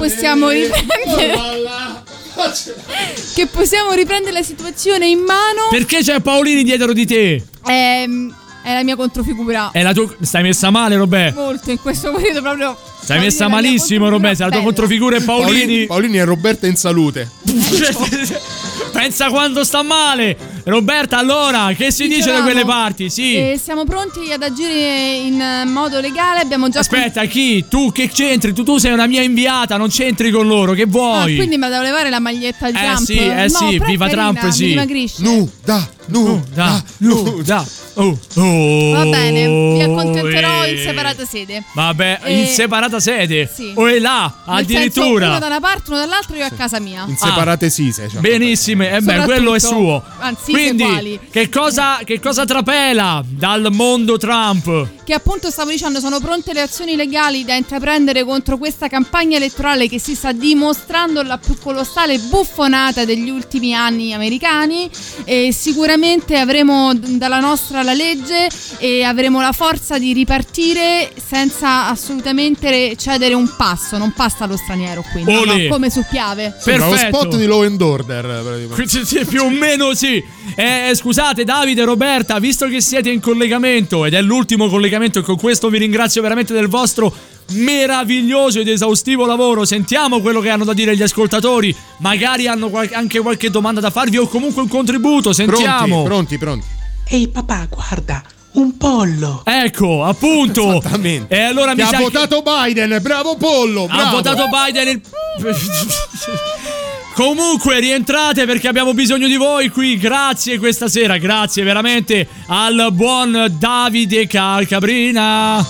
possiamo riprendere la situazione in mano. Perché c'è Paolini dietro di te? È la mia controfigura. È la tua. Stai messa male, Robè. Molto in questo periodo proprio. Stai messa malissimo, Robè. Se la tua controfigura è Paolini e Roberta in salute. Pensa quando sta male. Roberta, allora, che si dice da quelle parti? Sì. Siamo pronti ad agire in modo legale. Abbiamo già... Aspetta, chi? Tu che c'entri? Tu sei una mia inviata, non c'entri con loro. Che vuoi? Ah, quindi mi devo levare la maglietta di Trump? Sì, viva Trump, sì. Dimagrisce. Nuda, nuda, nuda. Va bene, vi accontenterò in separata sede. Vabbè, in separata sede? Sì. O è là, addirittura. Uno da una parte, uno dall'altra, io a casa mia. In separate sise. Cioè. Benissime, e beh, quello è suo. Anzi, quindi, che cosa trapela dal mondo Trump? Che appunto stavo dicendo, sono pronte le azioni legali da intraprendere contro questa campagna elettorale che si sta dimostrando la più colossale buffonata degli ultimi anni americani. E sicuramente avremo dalla nostra la legge e avremo la forza di ripartire senza assolutamente cedere un passo. Non passa allo straniero, quindi no, come su Piave. Perfetto. Lo spot di Law and Order, più o meno, sì. Scusate Davide, Roberta, visto che siete in collegamento ed è l'ultimo collegamento, e con questo vi ringrazio veramente del vostro meraviglioso ed esaustivo lavoro. Sentiamo quello che hanno da dire gli ascoltatori, magari hanno anche qualche domanda da farvi o comunque un contributo. Sentiamo. Pronti. Ehi papà, guarda, un pollo. Ecco, appunto. Esattamente. E allora mi sa che ha votato Biden, bravo pollo, bravo. Ha votato Biden il... Comunque rientrate perché abbiamo bisogno di voi qui. Grazie questa sera, grazie veramente al buon Davide Calcabrina.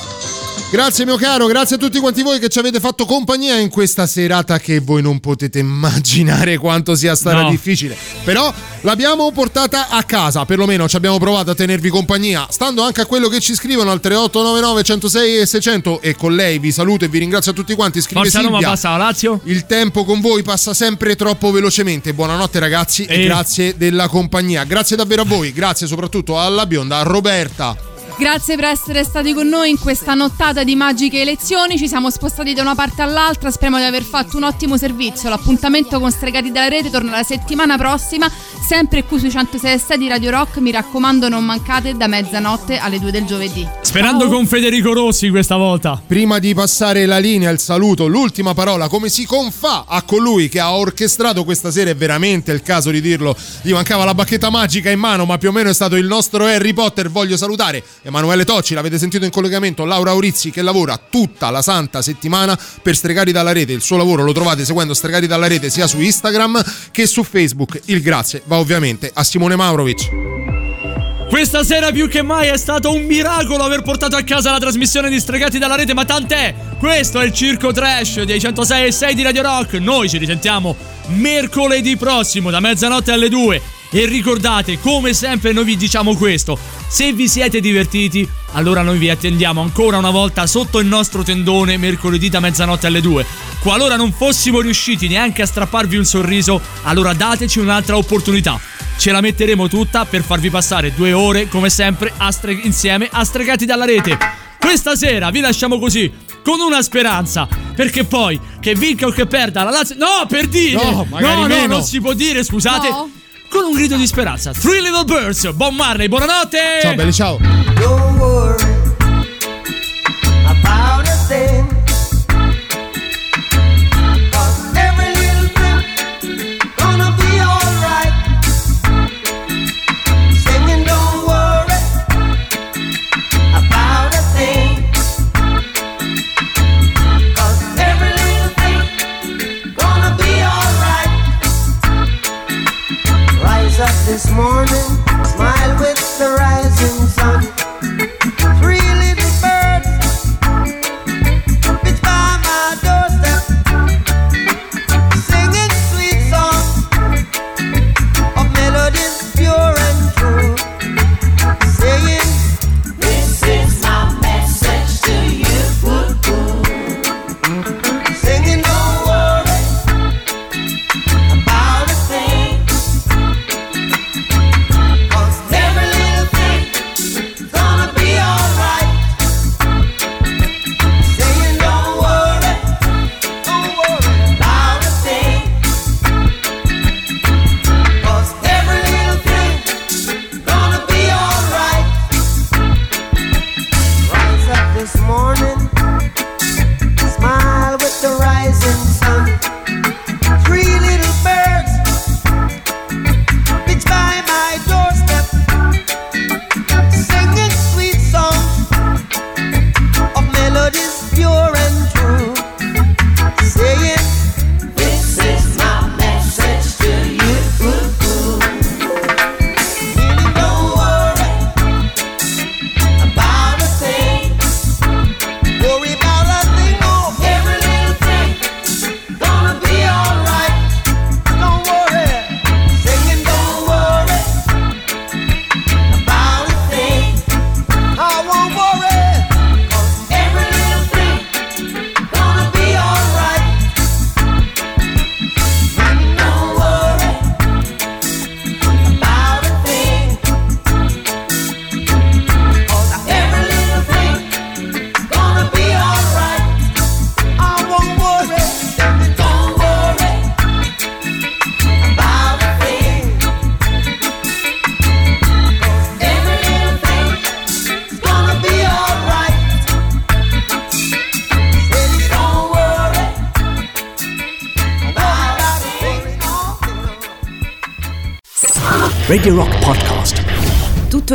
Grazie mio caro, grazie a tutti quanti voi che ci avete fatto compagnia in questa serata che voi non potete immaginare quanto sia stata difficile. Però l'abbiamo portata a casa, perlomeno ci abbiamo provato a tenervi compagnia, stando anche a quello che ci scrivono al 3899 106 e 600. E con lei vi saluto e vi ringrazio a tutti quanti. Scrive Forza Silvia, Roma passa la Lazio. Il tempo con voi passa sempre troppo velocemente. Buonanotte ragazzi e grazie della compagnia. Grazie davvero a voi, grazie soprattutto alla bionda Roberta. Grazie per essere stati con noi in questa nottata di magiche elezioni. Ci siamo spostati da una parte all'altra. Speriamo di aver fatto un ottimo servizio. L'appuntamento con Stregati dalla Rete torna la settimana prossima, sempre qui sui 106.6 di Radio Rock. Mi raccomando, non mancate, da mezzanotte alle 2 del giovedì. Sperando con Federico Rossi questa volta. Prima di passare la linea, il saluto, l'ultima parola, come si confà a colui che ha orchestrato questa sera. È veramente il caso di dirlo. Gli mancava la bacchetta magica in mano, ma più o meno è stato il nostro Harry Potter. Voglio salutare Emanuele Tocci, l'avete sentito in collegamento, Laura Urizi che lavora tutta la santa settimana per Stregati dalla Rete. Il suo lavoro lo trovate seguendo Stregati dalla Rete sia su Instagram che su Facebook. Il grazie va ovviamente a Simone Maurovic. Questa sera più che mai è stato un miracolo aver portato a casa la trasmissione di Stregati dalla Rete, ma tant'è, questo è il circo trash dei 106.6 di Radio Rock. Noi ci risentiamo mercoledì prossimo da mezzanotte alle 2. E ricordate, come sempre noi vi diciamo questo: se vi siete divertiti, allora noi vi attendiamo ancora una volta sotto il nostro tendone mercoledì da mezzanotte alle 2. Qualora non fossimo riusciti neanche a strapparvi un sorriso, allora dateci un'altra opportunità. Ce la metteremo tutta per farvi passare 2 ore, come sempre, insieme a Stregati dalla Rete. Questa sera vi lasciamo così, con una speranza, perché poi, che vinca o che perda la Lazio... No, per dire! No, non si può dire, scusate... No. Con un grido di speranza, Three Little Birds, Bob Marley, buonanotte. Ciao belli, ciao. Don't worry about a thing, 'cause every little thing gonna be alright. Singing, don't worry about a thing, 'cause every little thing gonna be alright. Rise up this morning, smile with the rising sun. Radio Rock Podcast. Tutto